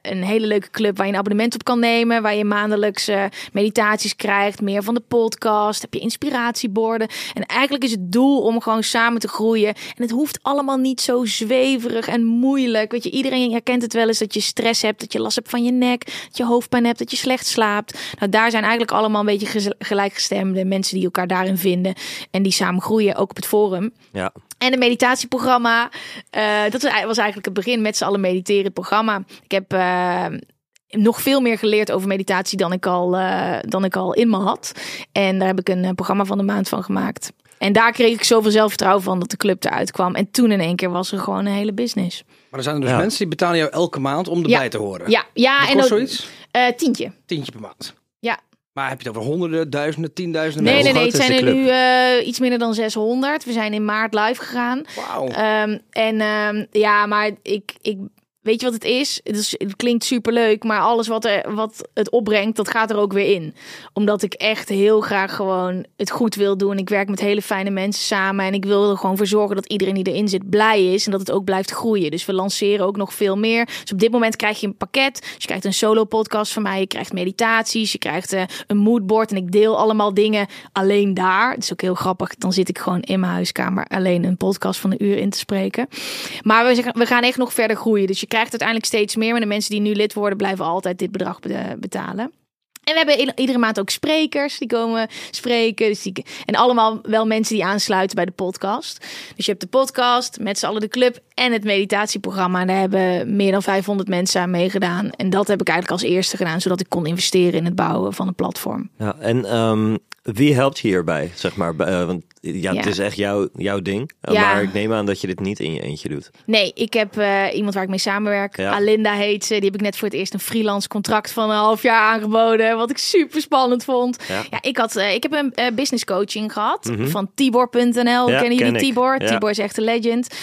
een hele leuke club waar je een abonnement op kan nemen. Waar je maandelijks meditaties krijgt. Meer van de podcast. Heb je inspiratieborden. En eigenlijk is het doel om gewoon samen te groeien. En het hoeft allemaal niet zo zweverig en moeilijk. Weet je, iedereen herkent het wel eens dat je stress hebt. Dat je last hebt van je nek. Dat je hoofdpijn hebt. Dat je slecht slaapt. Nou, daar zijn eigenlijk allemaal een beetje gelijkgestemde mensen die elkaar daarin vinden. En die samen groeien, ook op het forum. Ja. En een meditatieprogramma. Dat was eigenlijk het begin, Met z'n allen mediteren, het programma. Ik heb nog veel meer geleerd over meditatie dan ik al in me had. En daar heb ik een programma van de maand van gemaakt. En daar kreeg ik zoveel zelfvertrouwen van dat de club eruit kwam. En toen in één keer was er gewoon een hele business. Maar er zijn er dus mensen die betalen jou elke maand om erbij te horen. Ja en ook zoiets? Tientje. Tientje per maand. Ja. Maar heb je het over honderden, duizenden, 10.000? Nee, het zijn er nu iets minder dan 600. We zijn in maart live gegaan. Wauw. Maar ik weet je wat het is? Het klinkt superleuk, maar alles wat het opbrengt, dat gaat er ook weer in. Omdat ik echt heel graag gewoon het goed wil doen. Ik werk met hele fijne mensen samen. En ik wil er gewoon voor zorgen dat iedereen die erin zit blij is. En dat het ook blijft groeien. Dus we lanceren ook nog veel meer. Dus op dit moment krijg je een pakket. Dus je krijgt een solo podcast van mij. Je krijgt meditaties. Je krijgt een moodboard. En ik deel allemaal dingen alleen daar. Het is ook heel grappig. Dan zit ik gewoon in mijn huiskamer alleen een podcast van een uur in te spreken. Maar we gaan echt nog verder groeien. Dus je krijgt uiteindelijk steeds meer. Maar de mensen die nu lid worden blijven altijd dit bedrag betalen. En we hebben iedere maand ook sprekers die komen spreken. Dus en allemaal wel mensen die aansluiten bij de podcast. Dus je hebt de podcast, Met z'n allen de club en het meditatieprogramma. En daar hebben meer dan 500 mensen aan meegedaan. En dat heb ik eigenlijk als eerste gedaan. Zodat ik kon investeren in het bouwen van een platform. Ja, en wie helpt hierbij, zeg maar? Want het is echt jouw ding. Maar ik neem aan dat je dit niet in je eentje doet. Nee, ik heb iemand waar ik mee samenwerk. Ja. Alinda heet ze. Die heb ik net voor het eerst een freelance contract van een half jaar aangeboden. Wat ik super spannend vond. Ja. Ja, ik heb een business coaching gehad. Mm-hmm. Van Tibor.nl. Ja, kennen jullie Tibor? Ja. Tibor is echt een legend.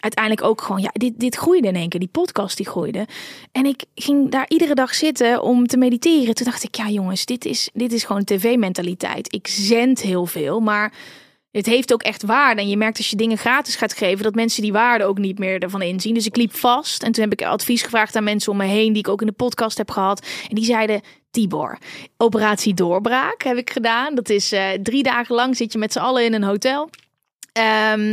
Uiteindelijk ook gewoon, dit groeide in één keer. Die podcast die groeide. En ik ging daar iedere dag zitten om te mediteren. Toen dacht ik, ja jongens, dit is gewoon tv-mentaliteit. Ik zend heel veel, maar het heeft ook echt waarde. En je merkt als je dingen gratis gaat geven, dat mensen die waarde ook niet meer ervan inzien. Dus ik liep vast. En toen heb ik advies gevraagd aan mensen om me heen, die ik ook in de podcast heb gehad. En die zeiden, Tibor, operatie doorbraak heb ik gedaan. Dat is 3 dagen lang zit je met z'n allen in een hotel.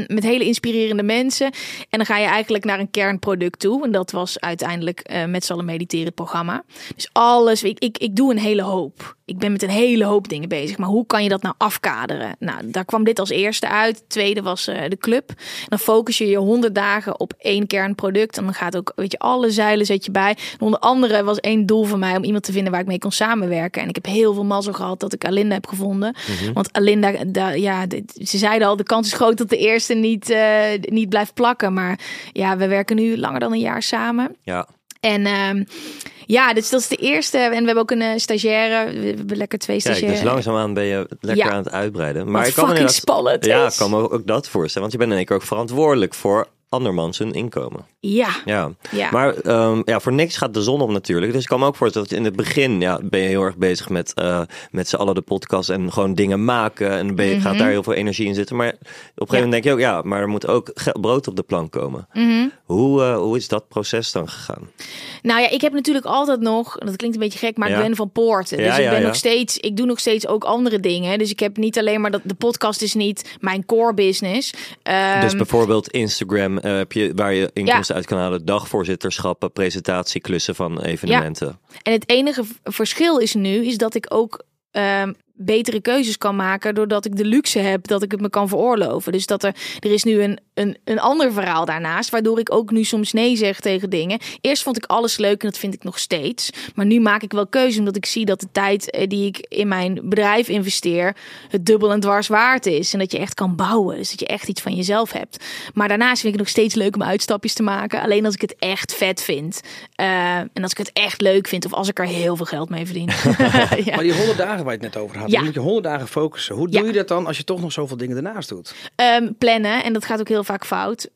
Met hele inspirerende mensen. En dan ga je eigenlijk naar een kernproduct toe. En dat was uiteindelijk Met z'n allen mediteren, het programma. Dus alles, ik doe een hele hoop. Ik ben met een hele hoop dingen bezig. Maar hoe kan je dat nou afkaderen? Nou, daar kwam dit als eerste uit. Tweede was de club. En dan focus je 100 dagen op 1 kernproduct. En dan gaat ook, weet je, alle zeilen zet je bij. En onder andere was 1 doel van mij om iemand te vinden waar ik mee kon samenwerken. En ik heb heel veel mazzel gehad dat ik Alinda heb gevonden. Mm-hmm. Want Alinda, ze zeiden al, de kans is groot dat de eerste niet blijft plakken. Maar ja, we werken nu langer dan een jaar samen. Ja. En dus dat is de eerste. En we hebben ook een stagiaire. We hebben lekker 2 stagiaires. Kijk, dus langzaamaan ben je lekker aan het uitbreiden. Maar ik kan me spannend. Ja, ik kan me ook dat voorstellen. Want je bent in één keer ook verantwoordelijk voor andermans hun inkomen. Ja. Maar voor niks gaat de zon op natuurlijk. Dus ik kan me ook voorstellen dat je in het begin ben je heel erg bezig met z'n allen de podcast en gewoon dingen maken. En gaat daar heel veel energie in zitten. Maar op een gegeven moment denk je ook, maar er moet ook brood op de plank komen. Mm-hmm. Hoe is dat proces dan gegaan? Nou ja, ik heb natuurlijk altijd nog, dat klinkt een beetje gek, maar ik ben van Poorten. Dus ik ben nog steeds, ik doe nog steeds ook andere dingen. Dus ik heb niet alleen maar, de podcast is niet mijn core business. Dus bijvoorbeeld Instagram heb je, waar je inkomsten uit kan halen, dagvoorzitterschappen, presentatieklussen van evenementen. Ja. En het enige verschil is nu, is dat ik ook betere keuzes kan maken doordat ik de luxe heb dat ik het me kan veroorloven. Dus dat er is nu een ander verhaal daarnaast, waardoor ik ook nu soms nee zeg tegen dingen. Eerst vond ik alles leuk en dat vind ik nog steeds. Maar nu maak ik wel keuzes omdat ik zie dat de tijd die ik in mijn bedrijf investeer het dubbel en dwars waard is. En dat je echt kan bouwen. Dus dat je echt iets van jezelf hebt. Maar daarnaast vind ik het nog steeds leuk om uitstapjes te maken. Alleen als ik het echt vet vind. En als ik het echt leuk vind. Of als ik er heel veel geld mee verdien. Ja. Maar die 100 dagen waar je het net over had. Ja. Dan moet je 100 dagen focussen. Hoe doe je dat dan als je toch nog zoveel dingen daarnaast doet? Plannen. En dat gaat ook heel vaak fout.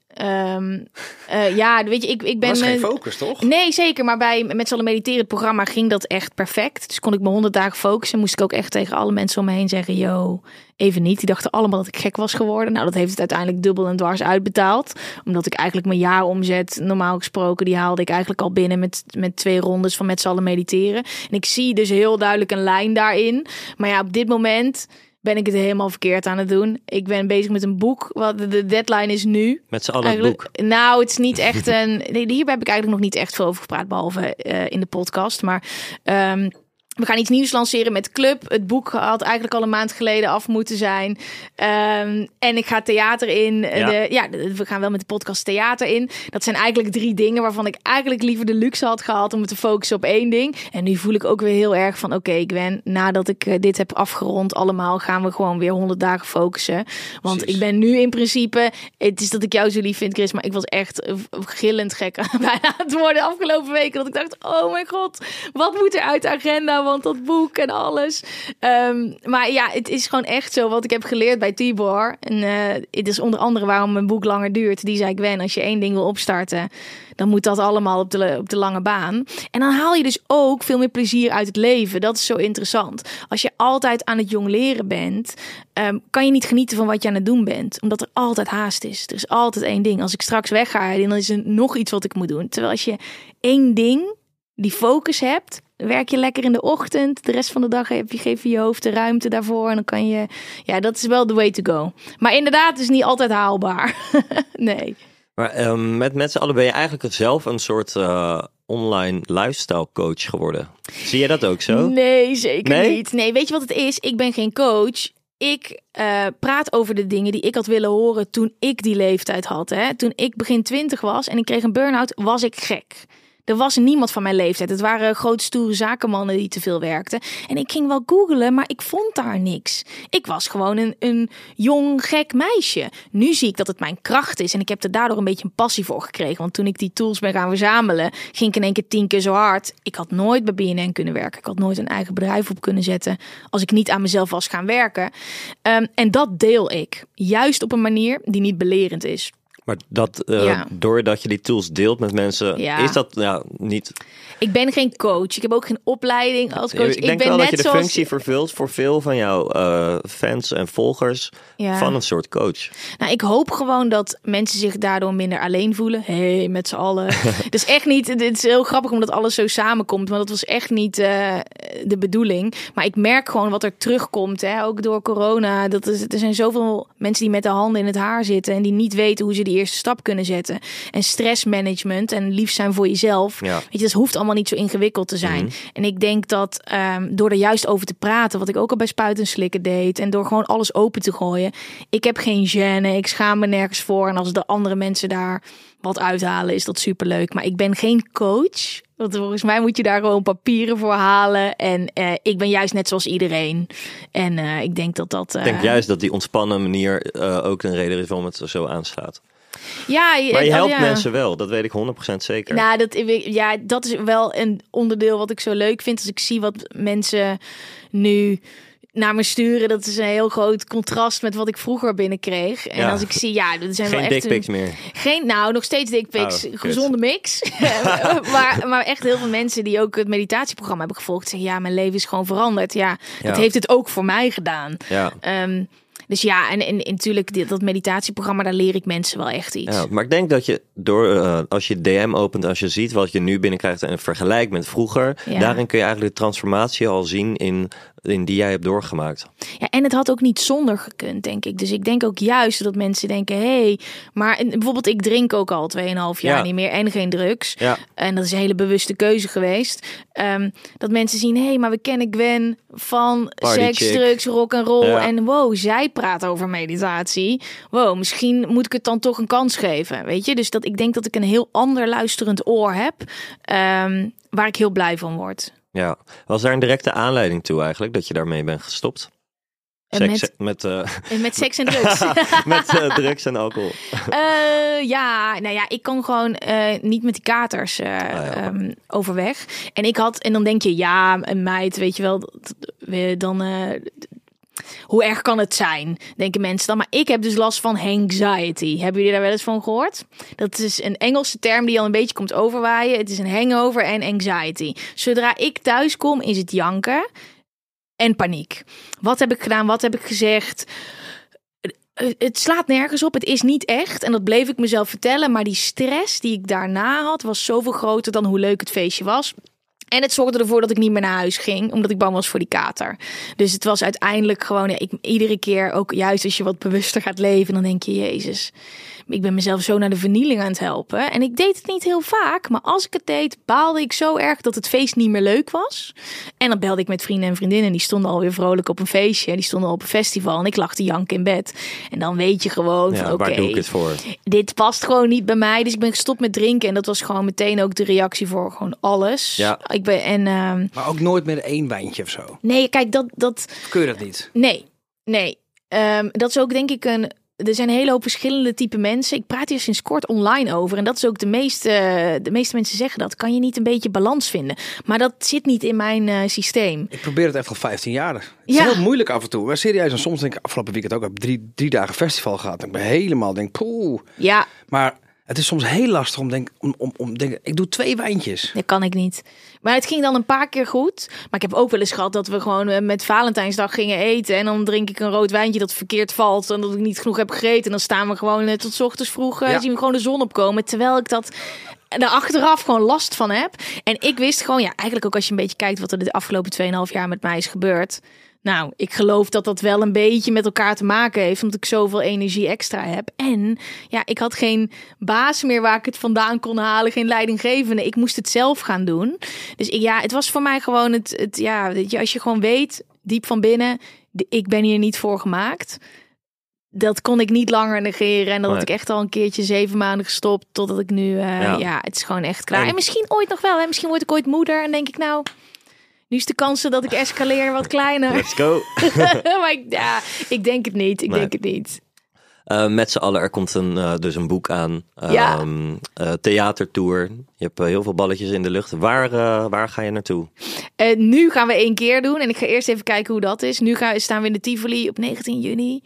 Ja, weet je, ik ben... Dat is geen focus, toch? Nee, zeker. Maar bij Met z'n allen mediteren, het programma, ging dat echt perfect. Dus kon ik me 100 dagen focussen. Moest ik ook echt tegen alle mensen om me heen zeggen... Yo, even niet. Die dachten allemaal dat ik gek was geworden. Nou, dat heeft het uiteindelijk dubbel en dwars uitbetaald. Omdat ik eigenlijk mijn jaaromzet, normaal gesproken... die haalde ik eigenlijk al binnen met 2 rondes van Met z'n allen mediteren. En ik zie dus heel duidelijk een lijn daarin. Maar ja, op dit moment... ben ik het helemaal verkeerd aan het doen. Ik ben bezig met een boek. De deadline is nu. Met z'n allen eigenlijk, het boek. Nou, het is niet echt een... Hierbij heb ik eigenlijk nog niet echt veel over gepraat. Behalve in de podcast. Maar we gaan iets nieuws lanceren met Club. Het boek had eigenlijk al een maand geleden af moeten zijn. En ik ga theater in. Ja. We gaan wel met de podcast theater in. Dat zijn eigenlijk 3 dingen waarvan ik eigenlijk liever de luxe had gehad... om me te focussen op 1 ding. En nu voel ik ook weer heel erg van... oké, Gwen, nadat ik dit heb afgerond allemaal... gaan we gewoon weer 100 dagen focussen. Want ik ben nu in principe... het is dat ik jou zo lief vind, Chris... maar ik was echt gillend gek bijna het worden afgelopen weken. Dat ik dacht, oh mijn god, wat moet er uit de agenda... want dat boek en alles. Maar ja, het is gewoon echt zo wat ik heb geleerd bij Tibor. En het is onder andere waarom mijn boek langer duurt. Die zei, Gwen, als je 1 ding wil opstarten... dan moet dat allemaal op de lange baan. En dan haal je dus ook veel meer plezier uit het leven. Dat is zo interessant. Als je altijd aan het jong leren bent... kan je niet genieten van wat je aan het doen bent. Omdat er altijd haast is. Er is altijd 1 ding. Als ik straks wegga, dan is er nog iets wat ik moet doen. Terwijl als je 1 ding... die focus hebt, werk je lekker in de ochtend. De rest van de dag geef je hoofd de ruimte daarvoor. En dan kan je... Ja, dat is wel the way to go. Maar inderdaad, het is niet altijd haalbaar. Nee. Maar met z'n allen ben je eigenlijk zelf een soort... online lifestyle coach geworden. Zie je dat ook zo? Nee, zeker niet. Nee, weet je wat het is? Ik ben geen coach... Ik praat over de dingen die ik had willen horen... toen ik die leeftijd had. Hè? Toen ik begin 20 was en ik kreeg een burn-out... was ik gek. Er was niemand van mijn leeftijd. Het waren grote stoere zakenmannen die te veel werkten. En ik ging wel googlen, maar ik vond daar niks. Ik was gewoon een jong, gek meisje. Nu zie ik dat het mijn kracht is. En ik heb er daardoor een beetje een passie voor gekregen. Want toen ik die tools ben gaan verzamelen, ging ik in 1 keer 10 keer zo hard. Ik had nooit bij BNN kunnen werken. Ik had nooit een eigen bedrijf op kunnen zetten als ik niet aan mezelf was gaan werken. En dat deel ik. Juist op een manier die niet belerend is. Maar dat, doordat je die tools deelt met mensen, is dat niet... Ik ben geen coach. Ik heb ook geen opleiding als coach. Ik denk wel net dat je de functie vervult voor veel van jouw fans en volgers van een soort coach. Nou, ik hoop gewoon dat mensen zich daardoor minder alleen voelen. Hey, met z'n allen. Het is echt niet... Het is heel grappig omdat alles zo samenkomt. Want dat was echt niet de bedoeling. Maar ik merk gewoon wat er terugkomt. Hè, ook door corona. Er zijn zoveel mensen die met de handen in het haar zitten. En die niet weten hoe ze die eerste stap kunnen zetten. En stressmanagement en lief zijn voor jezelf. Ja. Weet je, dat hoeft allemaal niet zo ingewikkeld te zijn. Mm-hmm. En ik denk dat door er juist over te praten, wat ik ook al bij Spuiten en Slikken deed, en door gewoon alles open te gooien. Ik heb geen gêne, ik schaam me nergens voor. En als de andere mensen daar wat uithalen, is dat superleuk. Maar ik ben geen coach. Want volgens mij moet je daar gewoon papieren voor halen. En ik ben juist net zoals iedereen. En ik denk dat dat... Ik denk juist dat die ontspannen manier ook een reden is waarom het zo aanslaat. Ja, maar je helpt mensen wel, dat weet ik 100% zeker. Nou, dat is wel een onderdeel wat ik zo leuk vind. Als ik zie wat mensen nu naar me sturen, dat is een heel groot contrast met wat ik vroeger binnenkreeg. En als ik zie, dat zijn geen wel echt... Geen dickpics meer? Nog steeds dickpics. Oh, gezonde mix. maar echt heel veel mensen die ook het meditatieprogramma hebben gevolgd, zeggen, mijn leven is gewoon veranderd. Ja, dat heeft het ook voor mij gedaan. Dus ja, en natuurlijk dat meditatieprogramma, daar leer ik mensen wel echt iets. Ja, maar ik denk dat je door, als je DM opent, als je ziet wat je nu binnenkrijgt en vergelijkt met vroeger, ja, daarin kun je eigenlijk de transformatie al zien in die jij hebt doorgemaakt. Ja, en het had ook niet zonder gekund, denk ik. Dus ik denk ook juist dat mensen denken, hey, maar bijvoorbeeld ik drink ook al 2,5 jaar niet meer en geen drugs. Ja. En dat is een hele bewuste keuze geweest. Dat mensen zien, hey, maar we kennen Gwen van Party seks, chick, drugs, rock and roll. Ja. En wow, zij praat over meditatie. Wow, misschien moet ik het dan toch een kans geven, weet je? Dus dat ik denk dat ik een heel ander luisterend oor heb, waar ik heel blij van word. Ja, was daar een directe aanleiding toe eigenlijk, dat je daarmee bent gestopt? Met seks en drugs. met drugs en alcohol. Ik kan gewoon niet met die katers overweg. En dan denk je, ja, een meid, weet je wel, dan... hoe erg kan het zijn, denken mensen dan. Maar ik heb dus last van anxiety. Hebben jullie daar wel eens van gehoord? Dat is een Engelse term die al een beetje komt overwaaien. Het is een hangover en anxiety. Zodra ik thuis kom, is het janken en paniek. Wat heb ik gedaan? Wat heb ik gezegd? Het slaat nergens op. Het is niet echt. En dat bleef ik mezelf vertellen. Maar die stress die ik daarna had, was zoveel groter dan hoe leuk het feestje was. En het zorgde ervoor dat ik niet meer naar huis ging, omdat ik bang was voor die kater. Dus het was uiteindelijk gewoon, iedere keer, ook juist als je wat bewuster gaat leven, dan denk je, Jezus, ik ben mezelf zo naar de vernieling aan het helpen. En ik deed het niet heel vaak, maar als ik het deed, baalde ik zo erg dat het feest niet meer leuk was. En dan belde ik met vrienden en vriendinnen, die stonden alweer vrolijk op een feestje, die stonden op een festival en ik lag te janken in bed. En dan weet je gewoon, ja, oké, waar doe ik het voor? Dit past gewoon niet bij mij, dus ik ben gestopt met drinken. En dat was gewoon meteen ook de reactie voor gewoon alles. Ja. Maar ook nooit met één wijntje of zo? Nee, kijk, dat... Kun je dat niet? Nee. Dat is ook denk ik een... Er zijn een hele hoop verschillende type mensen. Ik praat hier sinds kort online over. En dat is ook de meeste mensen zeggen dat. Kan je niet een beetje balans vinden? Maar dat zit niet in mijn systeem. Ik probeer het echt al 15 jaar. Het is heel moeilijk af en toe. Maar serieus, en soms denk ik afgelopen weekend ook. Ik heb drie dagen festival gehad. Ik ben helemaal poeh. Ja. Maar... Het is soms heel lastig om denken, ik doe 2 wijntjes. Dat kan ik niet. Maar het ging dan een paar keer goed. Maar ik heb ook wel eens gehad dat we gewoon met Valentijnsdag gingen eten. En dan drink ik een rood wijntje dat verkeerd valt. En dat ik niet genoeg heb gegeten. En dan staan we gewoon tot ochtends vroeg. Ja. Zien we gewoon de zon opkomen. Terwijl ik dat... En daar achteraf gewoon last van heb. En ik wist gewoon, eigenlijk ook als je een beetje kijkt wat er de afgelopen 2,5 jaar met mij is gebeurd. Nou, ik geloof dat wel een beetje met elkaar te maken heeft, omdat ik zoveel energie extra heb. En ik had geen baas meer waar ik het vandaan kon halen, geen leidinggevende. Ik moest het zelf gaan doen. Dus het was voor mij gewoon als je gewoon weet, diep van binnen, ik ben hier niet voor gemaakt. Dat kon ik niet langer negeren. En dat had ik echt al een keertje 7 maanden gestopt. Totdat ik nu, het is gewoon echt klaar. En misschien ooit nog wel. Hè? Misschien word ik ooit moeder. En denk ik, nou, nu is de kans dat ik escaleer wat kleiner. Let's go. Maar ik denk het niet. Denk het niet. Met z'n allen, er komt dus een boek aan. Theatertour. Je hebt heel veel balletjes in de lucht. Waar ga je naartoe? Nu gaan we 1 keer doen. En ik ga eerst even kijken hoe dat is. Nu staan we in de Tivoli op 19 juni.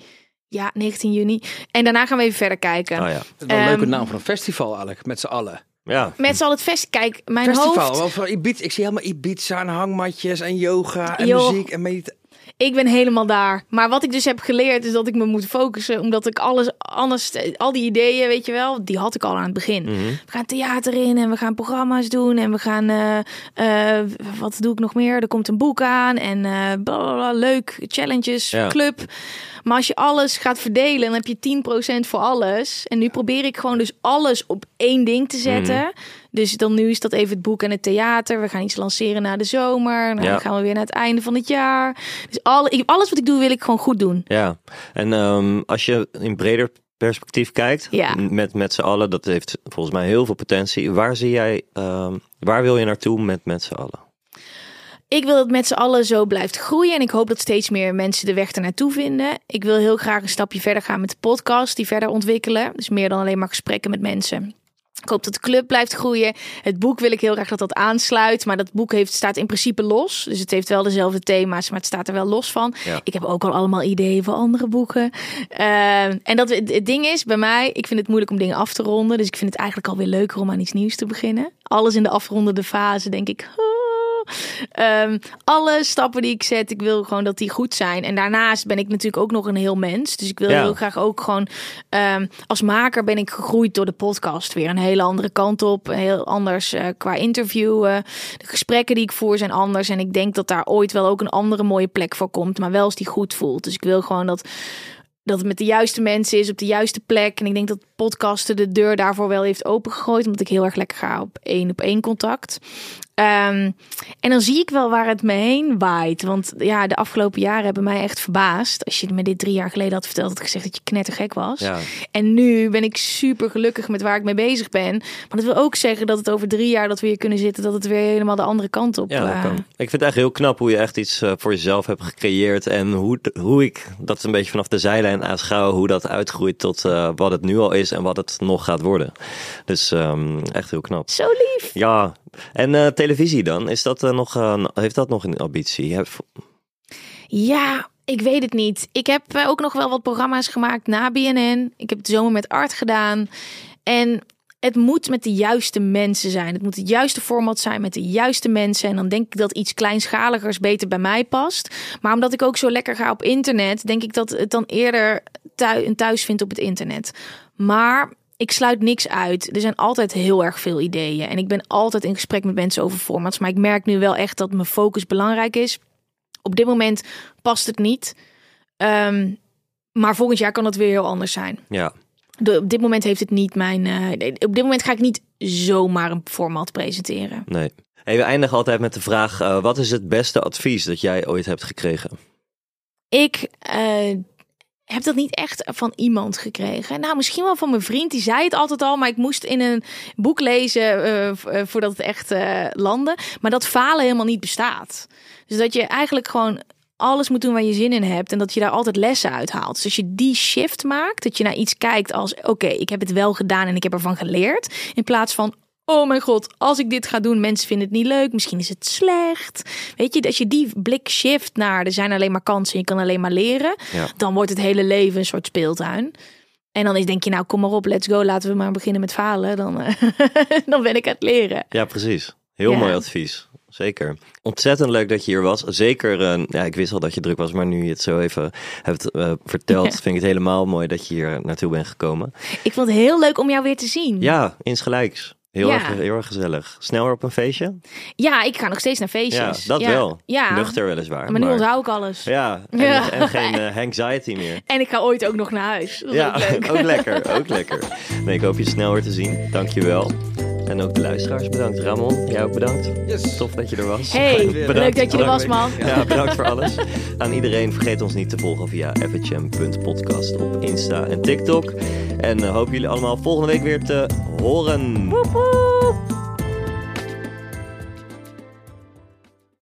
Ja, 19 juni. En daarna gaan we even verder kijken. Oh ja. Dat is wel een leuke naam voor een festival, Alec. Met z'n allen. Ja. Met z'n allen het festival. Kijk, mijn festival, hoofd... Festival. Ik zie helemaal Ibiza en hangmatjes en yoga en muziek en meditatie. Ik ben helemaal daar. Maar wat ik dus heb geleerd is dat ik me moet focussen. Omdat ik alles anders... Al die ideeën, weet je wel, die had ik al aan het begin. Mm-hmm. We gaan theater in en we gaan programma's doen. En we gaan... wat doe ik nog meer? Er komt een boek aan. En blablabla, leuk, challenges, club. Maar als je alles gaat verdelen, dan heb je 10% voor alles. En nu probeer ik gewoon dus alles op 1 ding te zetten. Mm-hmm. Dus dan nu is dat even het boek en het theater. We gaan iets lanceren na de zomer. Dan gaan we weer naar het einde van het jaar. Dus alles wat ik doe, wil ik gewoon goed doen. Ja, en als je in breder perspectief kijkt, met z'n allen, dat heeft volgens mij heel veel potentie. Waar zie jij, waar wil je naartoe met z'n allen? Ik wil dat met z'n allen zo blijft groeien. En ik hoop dat steeds meer mensen de weg ernaartoe vinden. Ik wil heel graag een stapje verder gaan met de podcast. Die verder ontwikkelen. Dus meer dan alleen maar gesprekken met mensen. Ik hoop dat de club blijft groeien. Het boek wil ik heel graag dat aansluit. Maar dat boek staat in principe los. Dus het heeft wel dezelfde thema's, maar het staat er wel los van. Ja. Ik heb ook al allemaal ideeën voor andere boeken. En dat het ding is, bij mij, ik vind het moeilijk om dingen af te ronden. Dus ik vind het eigenlijk alweer leuker om aan iets nieuws te beginnen. Alles in de afrondende fase denk ik... Alle stappen die ik zet, ik wil gewoon dat die goed zijn. En daarnaast ben ik natuurlijk ook nog een heel mens. Dus ik wil heel graag ook gewoon... als maker ben ik gegroeid door de podcast. Weer een hele andere kant op. Heel anders qua interview. De gesprekken die ik voer zijn anders. En ik denk dat daar ooit wel ook een andere mooie plek voor komt. Maar wel als die goed voelt. Dus ik wil gewoon dat het met de juiste mensen is, op de juiste plek. En ik denk dat podcasten de deur daarvoor wel heeft opengegooid. Omdat ik heel erg lekker ga op één contact. En dan zie ik wel waar het me heen waait. Want ja, de afgelopen jaren hebben mij echt verbaasd. Als je me dit 3 jaar geleden had verteld, had ik gezegd dat je knettergek was. Ja. En nu ben ik super gelukkig met waar ik mee bezig ben. Maar dat wil ook zeggen dat het over 3 jaar dat we hier kunnen zitten, dat het weer helemaal de andere kant op. Ja, dat kan. Ik vind het echt heel knap hoe je echt iets voor jezelf hebt gecreëerd. En hoe ik dat een beetje vanaf de zijlijn aanschouw, hoe dat uitgroeit tot wat het nu al is en wat het nog gaat worden. Dus echt heel knap. Zo lief! Ja. En televisie dan? Is dat heeft dat nog een ambitie? Ja, ik weet het niet. Ik heb ook nog wel wat programma's gemaakt na BNN. Ik heb het zomer met Art gedaan. En het moet met de juiste mensen zijn. Het moet het juiste format zijn met de juiste mensen. En dan denk ik dat iets kleinschaligers beter bij mij past. Maar omdat ik ook zo lekker ga op internet, denk ik dat het dan eerder thuis vindt op het internet. Maar ik sluit niks uit. Er zijn altijd heel erg veel ideeën. En ik ben altijd in gesprek met mensen over formats. Maar ik merk nu wel echt dat mijn focus belangrijk is. Op dit moment past het niet. Maar volgend jaar kan het weer heel anders zijn. Ja. Op dit moment heeft het niet mijn... op dit moment ga ik niet zomaar een format presenteren. Nee. Hey, we eindigen altijd met de vraag: wat is het beste advies dat jij ooit hebt gekregen? Ik... heb dat niet echt van iemand gekregen. Nou, misschien wel van mijn vriend. Die zei het altijd al, maar ik moest in een boek lezen voordat het echt landde. Maar dat falen helemaal niet bestaat. Dus dat je eigenlijk gewoon alles moet doen waar je zin in hebt en dat je daar altijd lessen uit haalt. Dus als je die shift maakt, dat je naar iets kijkt als oké, ik heb het wel gedaan en ik heb ervan geleerd. In plaats van, oh mijn god, als ik dit ga doen, mensen vinden het niet leuk. Misschien is het slecht. Weet je, als je die blik shift naar er zijn alleen maar kansen, je kan alleen maar leren. Ja. Dan wordt het hele leven een soort speeltuin. En dan denk je, nou kom maar op, let's go. Laten we maar beginnen met falen. Dan ben ik aan het leren. Ja, precies. Heel mooi advies. Zeker. Ontzettend leuk dat je hier was. Zeker, ik wist al dat je druk was, maar nu je het zo even hebt verteld, vind ik het helemaal mooi dat je hier naartoe bent gekomen. Ik vond het heel leuk om jou weer te zien. Ja, insgelijks. Heel erg gezellig. Snel weer op een feestje? Ja, ik ga nog steeds naar feestjes. Ja, dat wel. Ja. Nuchter weliswaar. Maar nu onthoud ik alles. Ja, en geen anxiety meer. En ik ga ooit ook nog naar huis. Dat is ook leuk. ook lekker. Nee, ik hoop je snel weer te zien. Dankjewel. En ook de luisteraars bedankt. Ramon, jij ook bedankt. Yes. Tof dat je er was. Hey, leuk dat je er was, man. Ja, bedankt voor alles. Aan iedereen, vergeet ons niet te volgen via fhm.podcast op Insta en TikTok. En hopen jullie allemaal volgende week weer te horen. Woehoe.